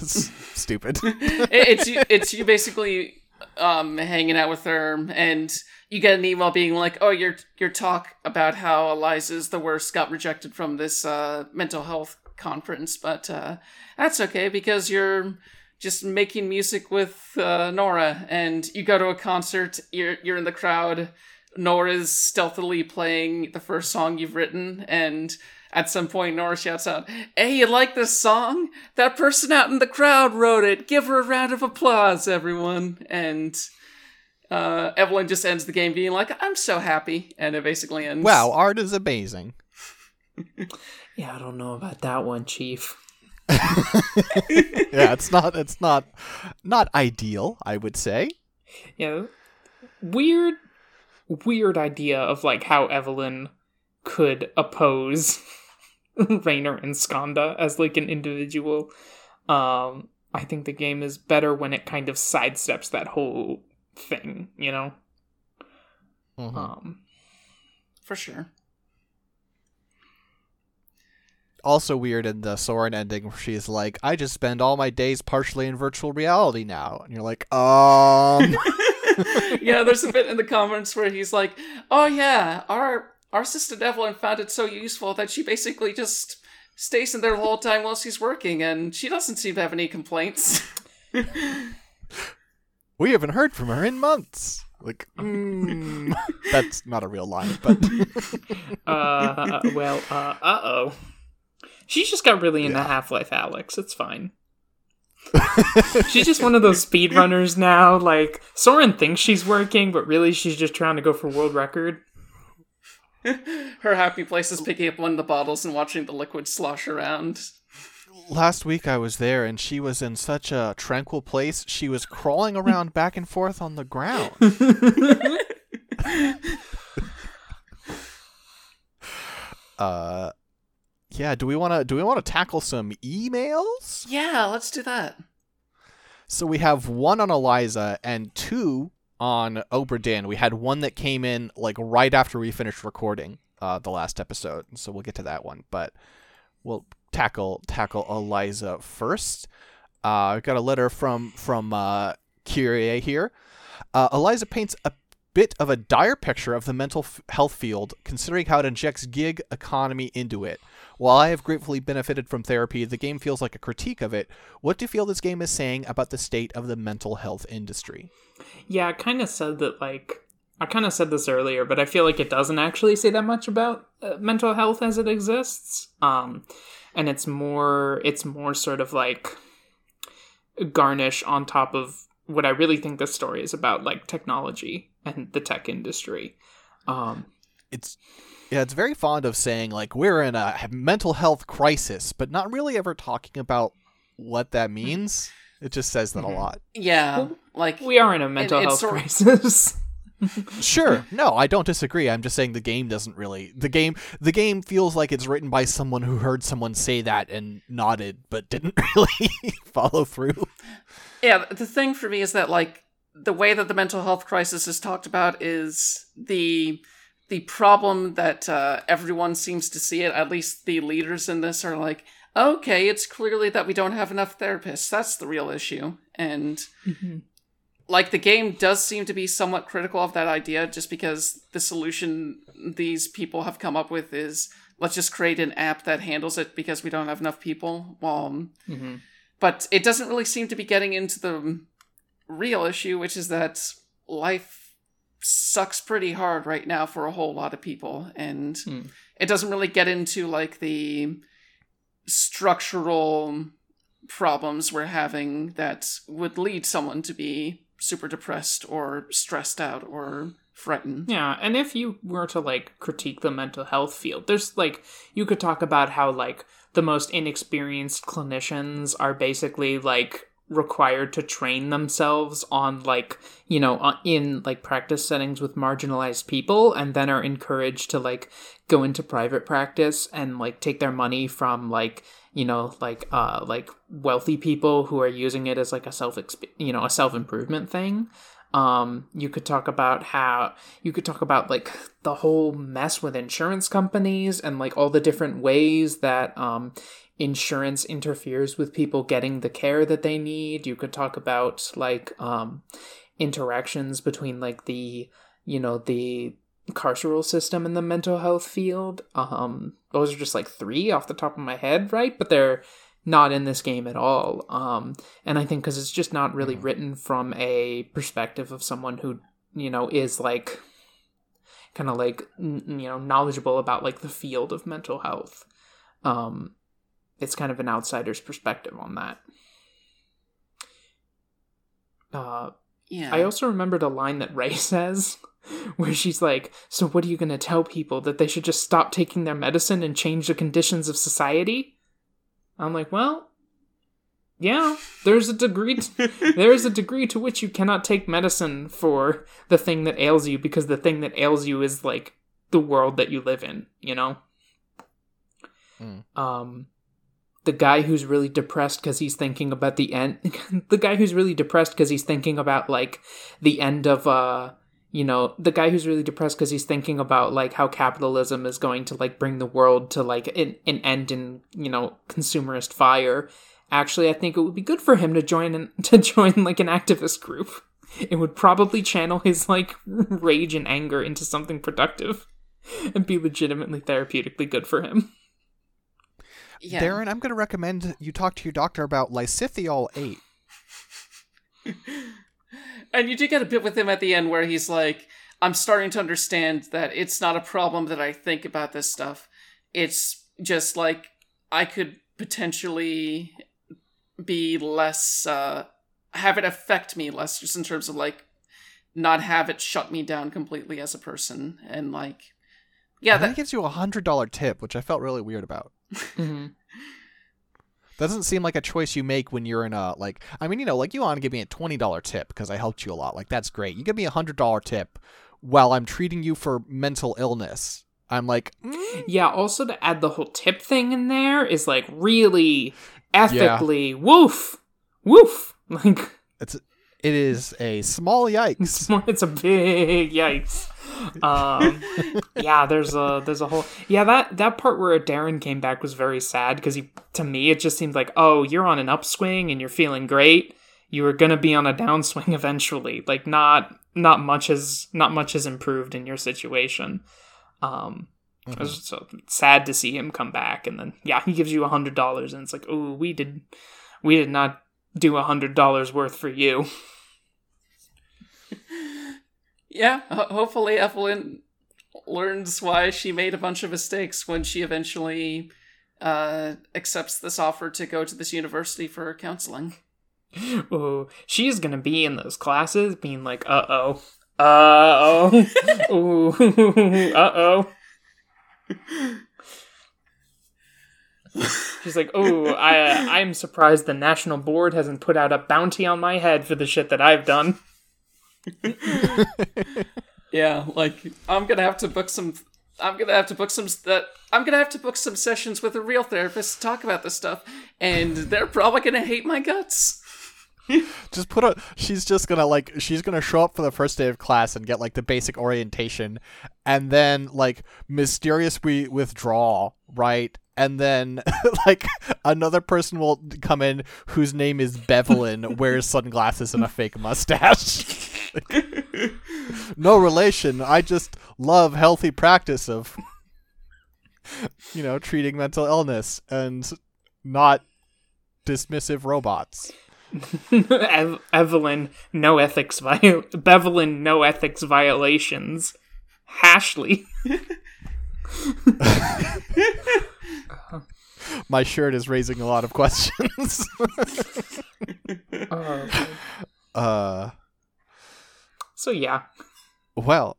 s- stupid. it, it's you, it's you basically um hanging out with her, and you get an email being like, "Oh, your your talk about how Eliza's the worst got rejected from this uh mental health conference, but uh that's okay because you're just making music with uh, Nora, and you go to a concert, you're you're in the crowd, Nora's stealthily playing the first song you've written, and at some point Nora shouts out, hey, you like this song? That person out in the crowd wrote it. Give her a round of applause, everyone." And uh, Evelyn just ends the game being like, I'm so happy. And it basically ends. Wow, art is amazing. Yeah, I don't know about that one, Chief. yeah, it's not it's not not ideal, I would say. Yeah. Weird weird idea of like how Evelyn could oppose Rainer and Skanda as like an individual. Um I think the game is better when it kind of sidesteps that whole thing, you know? Mm-hmm. Um for sure. Also weird in the Sorin ending where she's like, I just spend all my days partially in virtual reality now. And you're like, um... yeah, there's a bit in the comments where he's like, oh yeah, our our sister Evelyn found it so useful that she basically just stays in there the whole time while she's working, and she doesn't seem to have any complaints. We haven't heard from her in months. Like, mm. That's not a real line, but... uh, well, uh, uh-oh. She's just got really into yeah. Half-Life Alyx. It's fine. She's just one of those speedrunners now. Like, Sorin thinks she's working, but really she's just trying to go for world record. Her happy place is picking up one of the bottles and watching the liquid slosh around. Last week I was there, and she was in such a tranquil place, she was crawling around back and forth on the ground. uh... Yeah, do we want to do we want to tackle some emails? Yeah, let's do that. So we have one on Eliza and two on Obra Dinn. We had one that came in like right after we finished recording uh, the last episode, so we'll get to that one. But we'll tackle tackle Eliza first. Uh, we've got a letter from from uh, Kyrie here. Uh, Eliza paints a bit of a dire picture of the mental f- health field, considering how it injects gig economy into it. While I have gratefully benefited from therapy, the game feels like a critique of it. What do you feel this game is saying about the state of the mental health industry? Yeah, I kind of said that, like, I kind of said this earlier, but I feel like it doesn't actually say that much about uh, mental health as it exists. Um, and it's more, it's more sort of like garnish on top of what I really think this story is about, like technology and the tech industry. Um, it's... Yeah, it's very fond of saying, like, we're in a mental health crisis, but not really ever talking about what that means. It just says that mm-hmm. a lot. Yeah, well, like... We are in a mental health sort- crisis. Sure, no, I don't disagree. I'm just saying the game doesn't really... The game the game feels like it's written by someone who heard someone say that and nodded, but didn't really follow through. Yeah, the thing for me is that, like, the way that the mental health crisis is talked about is the... The problem that uh, everyone seems to see it, at least the leaders in this, are like, okay, it's clearly that we don't have enough therapists. That's the real issue. And mm-hmm. like the game does seem to be somewhat critical of that idea, just because the solution these people have come up with is, let's just create an app that handles it because we don't have enough people. Um, mm-hmm. But it doesn't really seem to be getting into the real issue, which is that life sucks pretty hard right now for a whole lot of people, and mm. it doesn't really get into like the structural problems we're having that would lead someone to be super depressed or stressed out or frightened. Yeah, and if you were to like critique the mental health field, there's like, you could talk about how like the most inexperienced clinicians are basically like required to train themselves on like, you know, in like practice settings with marginalized people, and then are encouraged to like go into private practice and like take their money from like, you know, like uh like wealthy people who are using it as like a self you know a self-improvement thing. Um, you could talk about how you could talk about like the whole mess with insurance companies and like all the different ways that um insurance interferes with people getting the care that they need. You could talk about like um interactions between like the you know the carceral system and the mental health field. Um, those are just like three off the top of my head, right? But they're not in this game at all. Um, and I think because it's just not really written from a perspective of someone who, you know, is like kind of like, n- you know, knowledgeable about like the field of mental health. Um, it's kind of an outsider's perspective on that. Uh, yeah. I also remembered a line that Rey says where she's like, so what are you going to tell people, that they should just stop taking their medicine and change the conditions of society? I'm like, well, yeah, there's a degree to, there's a degree to which you cannot take medicine for the thing that ails you, because the thing that ails you is like the world that you live in, you know? Mm. Um, the guy who's really depressed because he's thinking about the end, the guy who's really depressed because he's thinking about like the end of, uh, you know, the guy who's really depressed because he's thinking about, like, how capitalism is going to, like, bring the world to, like, an, an end in, you know, consumerist fire. Actually, I think it would be good for him to join, an, to join like, an activist group. It would probably channel his, like, rage and anger into something productive and be legitimately therapeutically good for him. Yeah. Darren, I'm going to recommend you talk to your doctor about Lysithiol eight. And you do get a bit with him at the end where he's like, I'm starting to understand that it's not a problem that I think about this stuff. It's just like, I could potentially be less, uh, have it affect me less, just in terms of like, not have it shut me down completely as a person. And like, yeah. And that, that gives you a one hundred dollars tip, which I felt really weird about. Mm-hmm. Doesn't seem like a choice you make when you're in a, like, I mean, you know, like, you want to give me a twenty dollars tip because I helped you a lot. Like, that's great. You give me a one hundred dollars tip while I'm treating you for mental illness. I'm like, mm. Yeah, also to add the whole tip thing in there is, like, really ethically, yeah. woof, woof. Like, it's, it is a small yikes. It's a big yikes. um yeah there's a there's a whole yeah that that part where Darren came back was very sad, because he to me it just seemed like, oh, you're on an upswing and you're feeling great, you were gonna be on a downswing eventually, like not not much has not much has improved in your situation. um mm-hmm. It was so sad to see him come back, and then yeah he gives you a hundred dollars and it's like, oh, we did we did not do a hundred dollars worth for you. Yeah, hopefully Evelyn learns why she made a bunch of mistakes when she eventually uh, accepts this offer to go to this university for counseling. Ooh, she's gonna be in those classes being like, uh-oh, uh-oh, ooh, uh-oh. She's like, ooh, I, I'm surprised the National Board hasn't put out a bounty on my head for the shit that I've done. Yeah, like I'm gonna have to book some. I'm gonna have to book some. That I'm gonna have to book some sessions with a real therapist to talk about this stuff, and they're probably gonna hate my guts. Just put a. She's just gonna like. She's gonna show up for the first day of class and get like the basic orientation, and then like mysterious we withdraw, right? And then, like, another person will come in whose name is Bevelin, wears sunglasses and a fake mustache. Like, no relation. I just love healthy practice of, you know, treating mental illness and not dismissive robots. Ev- Evelyn, no ethics viol- Bevelin, no ethics violations. Hashley. My shirt is raising a lot of questions. uh, uh, so, yeah. Well,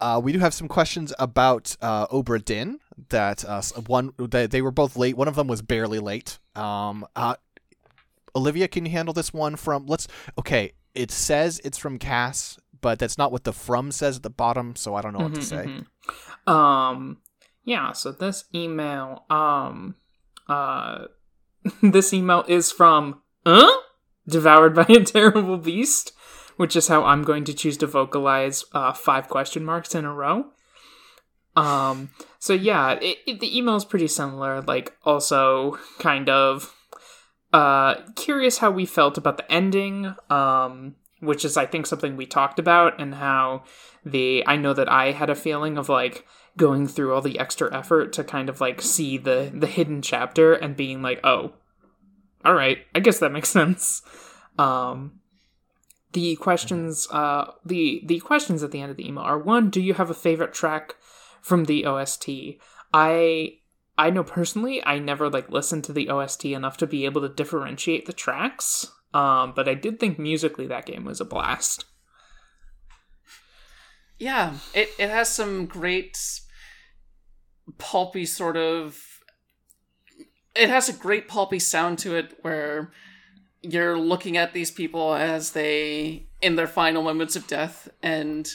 uh, we do have some questions about uh, Obra Dinn. That uh, one, they, they were both late. One of them was barely late. Um, uh, Olivia, can you handle this one from... Let's. Okay, it says it's from Cass, but that's not what the from says at the bottom, so I don't know what mm-hmm, to say. Mm-hmm. Um... Yeah, so this email, um, Uh, this emote is from, huh? Devoured by a Terrible Beast, which is how I'm going to choose to vocalize uh, five question marks in a row. Um, so yeah, it, it, the email is pretty similar, like, also kind of, uh, curious how we felt about the ending, um, which is, I think, something we talked about, and how the, I know that I had a feeling of, like, going through all the extra effort to kind of, like, see the, the hidden chapter and being like, oh, all right, I guess that makes sense. Um, the questions, uh, the, the questions at the end of the email are, one, do you have a favorite track from the O S T? I I know personally, I never like listened to the O S T enough to be able to differentiate the tracks, um, but I did think musically that game was a blast. Yeah, it, it has some great pulpy sort of... It has a great pulpy sound to it where you're looking at these people as they, in their final moments of death, and...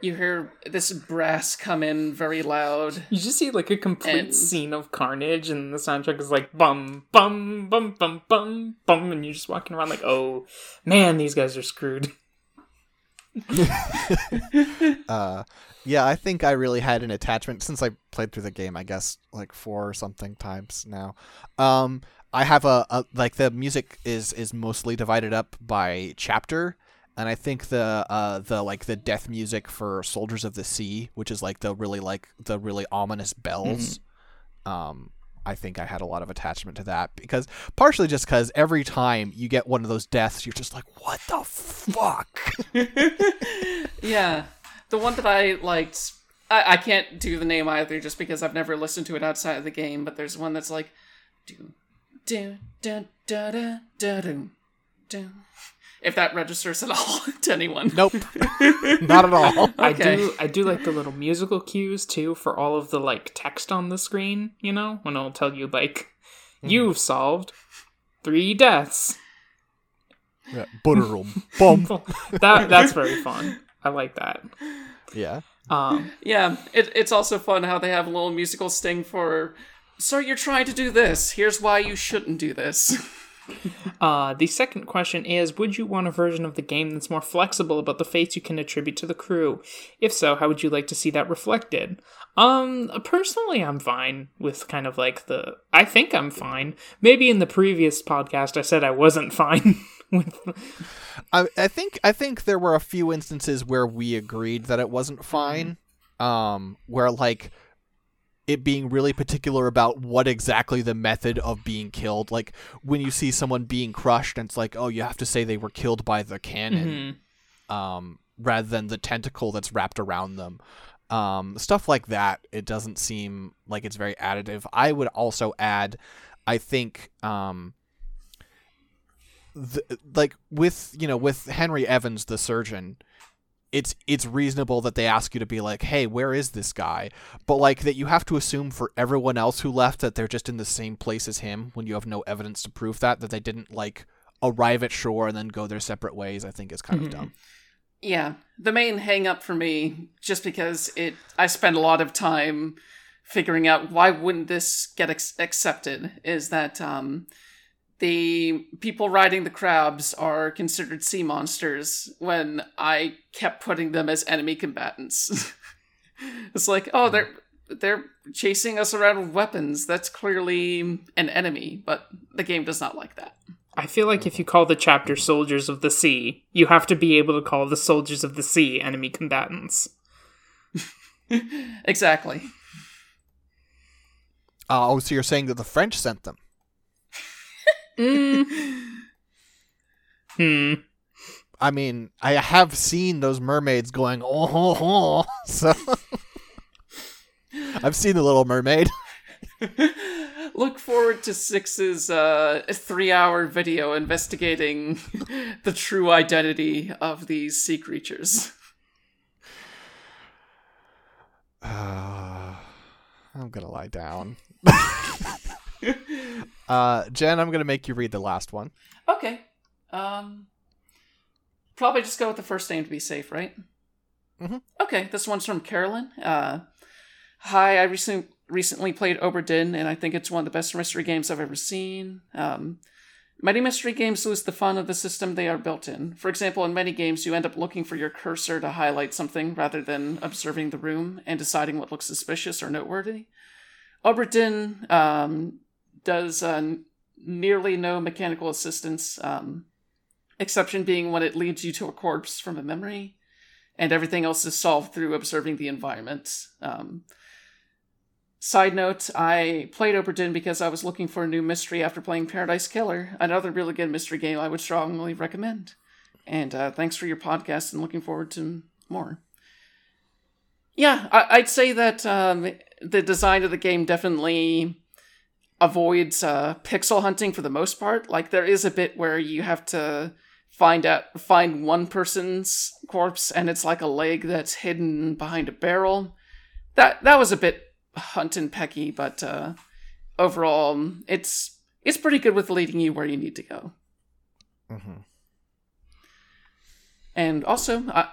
You hear this brass come in very loud. You just see, like, a complete and... scene of carnage, and the soundtrack is like, bum, bum, bum, bum, bum, bum, and you're just walking around like, oh, man, these guys are screwed. uh, yeah, I think I really had an attachment, since I played through the game, I guess, like, four or something times now. Um, I have a, a like, the music is, is mostly divided up by chapter. And I think the uh the like the death music for Soldiers of the Sea, which is like the really like the really ominous bells, mm-hmm. um I think I had a lot of attachment to that, because partially just because every time you get one of those deaths, you're just like, what the fuck? Yeah, the one that I liked, I I can't do the name either, just because I've never listened to it outside of the game. But there's one that's like, do do do do do do do. If that registers at all to anyone. Nope. Not at all. Okay. I do I do like the little musical cues, too, for all of the, like, text on the screen, you know? When it'll tell you, like, mm. you've solved three deaths. Yeah, butterum. Bump. that, that's very fun. I like that. Yeah. Um, yeah, it, it's also fun how they have a little musical sting for, so you're trying to do this. Here's why you shouldn't do this. Uh, the second question is, would you want a version of the game that's more flexible about the fates you can attribute to the crew? If so, how would you like to see that reflected? Um, personally, I'm fine with kind of like the... I think I'm fine. Maybe in the previous podcast I said I wasn't fine with... I, I think I think there were a few instances where we agreed that it wasn't fine. Um, where like... it being really particular about what exactly the method of being killed. Like, when you see someone being crushed, and it's like, oh, you have to say they were killed by the cannon, mm-hmm. um, rather than the tentacle that's wrapped around them. Um, stuff like that, it doesn't seem like it's very additive. I would also add, I think, um, the, like, with, you know, with Henry Evans, the surgeon... It's it's reasonable that they ask you to be like, hey, where is this guy? But like that you have to assume for everyone else who left that they're just in the same place as him when you have no evidence to prove that, that they didn't like arrive at shore and then go their separate ways, I think is kind mm-hmm. of dumb. Yeah. The main hang up for me, just because it I spend a lot of time figuring out why wouldn't this get ex- accepted, is that um, the people riding the crabs are considered sea monsters when I kept putting them as enemy combatants. It's like, oh, they're they're chasing us around with weapons. That's clearly an enemy, but the game does not like that. I feel like if you call the chapter Soldiers of the Sea, you have to be able to call the Soldiers of the Sea enemy combatants. Exactly. Uh, oh, so you're saying that the French sent them? Mm. Hmm. I mean, I have seen those mermaids going, oh, oh, oh. So I've seen The Little Mermaid. Look forward to Six's uh, three-hour video investigating the true identity of these sea creatures. Uh, I'm gonna lie down. Uh, Jen, I'm going to make you read the last one. Okay. Um, probably just go with the first name to be safe, right? Mm-hmm. Okay, this one's from Carolyn. Uh, Hi, I recently recently played Obra Dinn, and I think it's one of the best mystery games I've ever seen. Um, many mystery games lose the fun of the system they are built in. For example, in many games, you end up looking for your cursor to highlight something rather than observing the room and deciding what looks suspicious or noteworthy. Obra Dinn um, does uh, nearly no mechanical assistance, um, exception being when it leads you to a corpse from a memory, and everything else is solved through observing the environment. Um, Side note, I played Obra Dinn because I was looking for a new mystery after playing Paradise Killer, another really good mystery game I would strongly recommend. And uh, thanks for your podcast and looking forward to more. Yeah, I- I'd say that um, the design of the game definitely avoids uh, pixel hunting for the most part. Like, there is a bit where you have to find out find one person's corpse, and it's like a leg that's hidden behind a barrel. That, that was a bit hunt and pecky, but uh, overall, it's it's pretty good with leading you where you need to go. Mm-hmm. And also, I,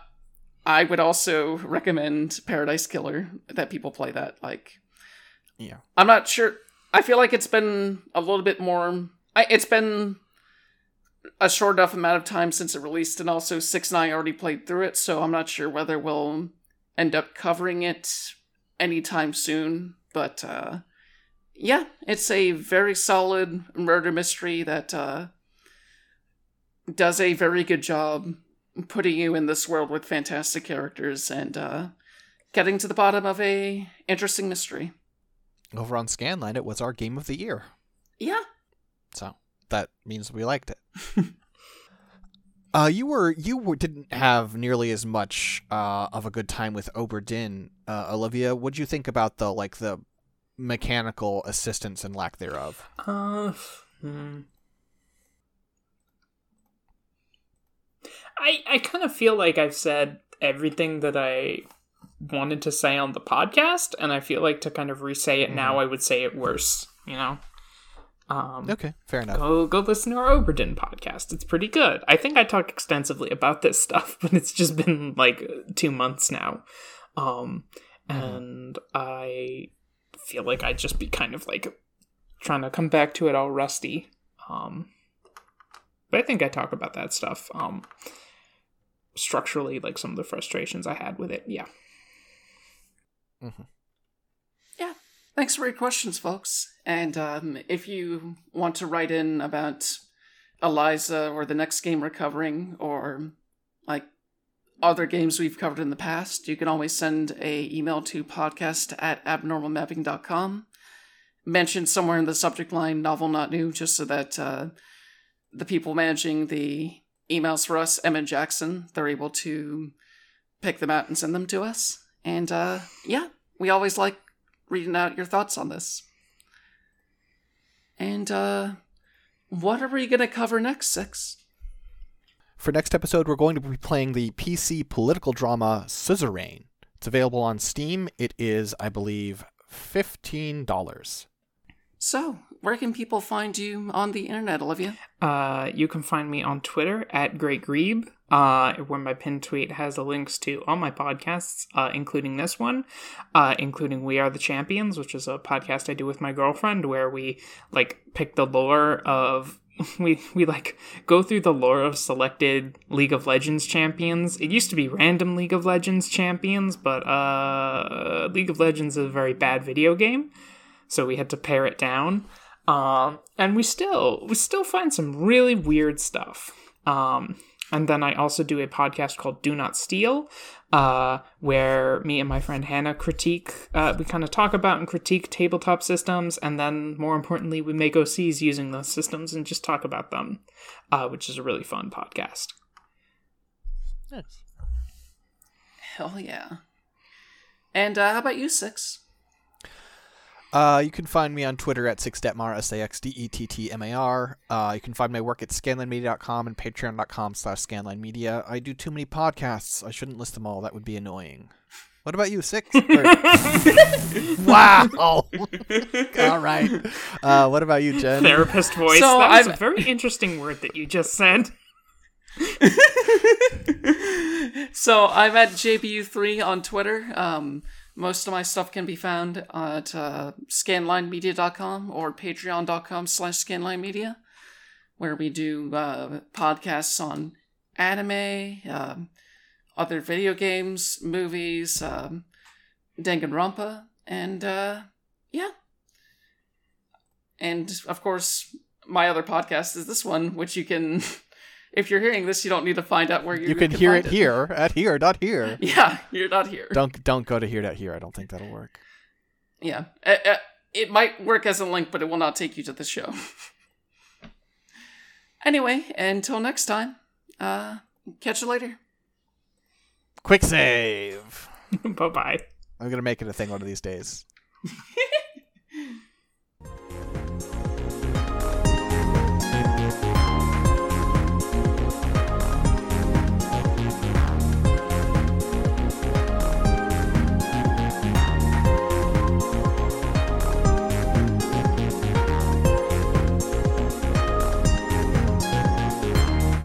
I would also recommend Paradise Killer, that people play that. Like, yeah, I'm not sure. I feel like it's been a little bit more. I, it's been a short enough amount of time since it released, and also Six and I already played through it, so I'm not sure whether we'll end up covering it anytime soon, but uh yeah it's a very solid murder mystery that uh does a very good job putting you in this world with fantastic characters and uh getting to the bottom of a interesting mystery. Over on ScanLine, it was our game of the year. Yeah, so that means we liked it. Uh, you were you were, didn't have nearly as much uh, of a good time with Obra Dinn, uh, Olivia. What did you think about the like the mechanical assistance and lack thereof? Uh, hmm. I I kind of feel like I've said everything that I wanted to say on the podcast, and I feel like to kind of re-say it mm. now, I would say it worse. You know. Um, okay, fair enough. Go, go listen to our Obra Dinn podcast. It's pretty good. I think I talk extensively about this stuff, but it's just been like two months now. Um, and mm. I feel like I'd just be kind of like trying to come back to it all rusty. Um, but I think I talk about that stuff. Um, structurally, like some of the frustrations I had with it. Yeah. Mm-hmm. Yeah. Thanks for your questions, folks. And um, if you want to write in about Eliza or the next game we're covering, or like other games we've covered in the past, you can always send a email to podcast at abnormal mapping dot com. Mention somewhere in the subject line, Novel Not New, just so that uh, the people managing the emails for us, Em and Jackson, they're able to pick them out and send them to us. And uh, yeah, we always like reading out your thoughts on this. And uh, what are we going to cover next, Six? For next episode, we're going to be playing the P C political drama Suzerain. It's available on Steam. It is, I believe, fifteen dollars. So, where can people find you on the internet, Olivia? Uh, you can find me on Twitter at GreatGrebe, uh, where my pinned tweet has the links to all my podcasts, uh, including this one, uh, including We Are the Champions, which is a podcast I do with my girlfriend where we, like, pick the lore of... We, we, like, go through the lore of selected League of Legends champions. It used to be random League of Legends champions, but uh, League of Legends is a very bad video game, so we had to pare it down. Um, and we still we still find some really weird stuff. Um, and then I also do a podcast called Do Not Steal, uh, where me and my friend Hannah critique, uh, we kind of talk about and critique tabletop systems, and then more importantly, we make O Cs using those systems and just talk about them, uh, which is a really fun podcast. Nice. Hell yeah. And uh, how about you, Six? Uh, you can find me on Twitter at Six Stutmar, S A X D E T T M A R. Uh, you can find my work at scanline media dot com and patreon dot com slash scanlinemedia. I do too many podcasts. I shouldn't list them all. That would be annoying. What about you, Six? Wow. All right. Uh, what about you, Jen? Therapist voice. So that was I'm... a very interesting word that you just said. So I'm at J B U three on Twitter. Um... Most of my stuff can be found at uh, scanline media dot com or patreon dot com slash scanline media, where we do uh, podcasts on anime, um, other video games, movies, um, Danganronpa, and uh, yeah. And of course, my other podcast is this one, which you can, if you're hearing this, you don't need to find out where you You can, can hear it, it here, at here, not here. Yeah, you're not here. Don't don't go to here, not here. I don't think that'll work. Yeah. It might work as a link, but it will not take you to the show. Anyway, until next time, uh, catch you later. Quick save. Bye-bye. I'm going to make it a thing one of these days.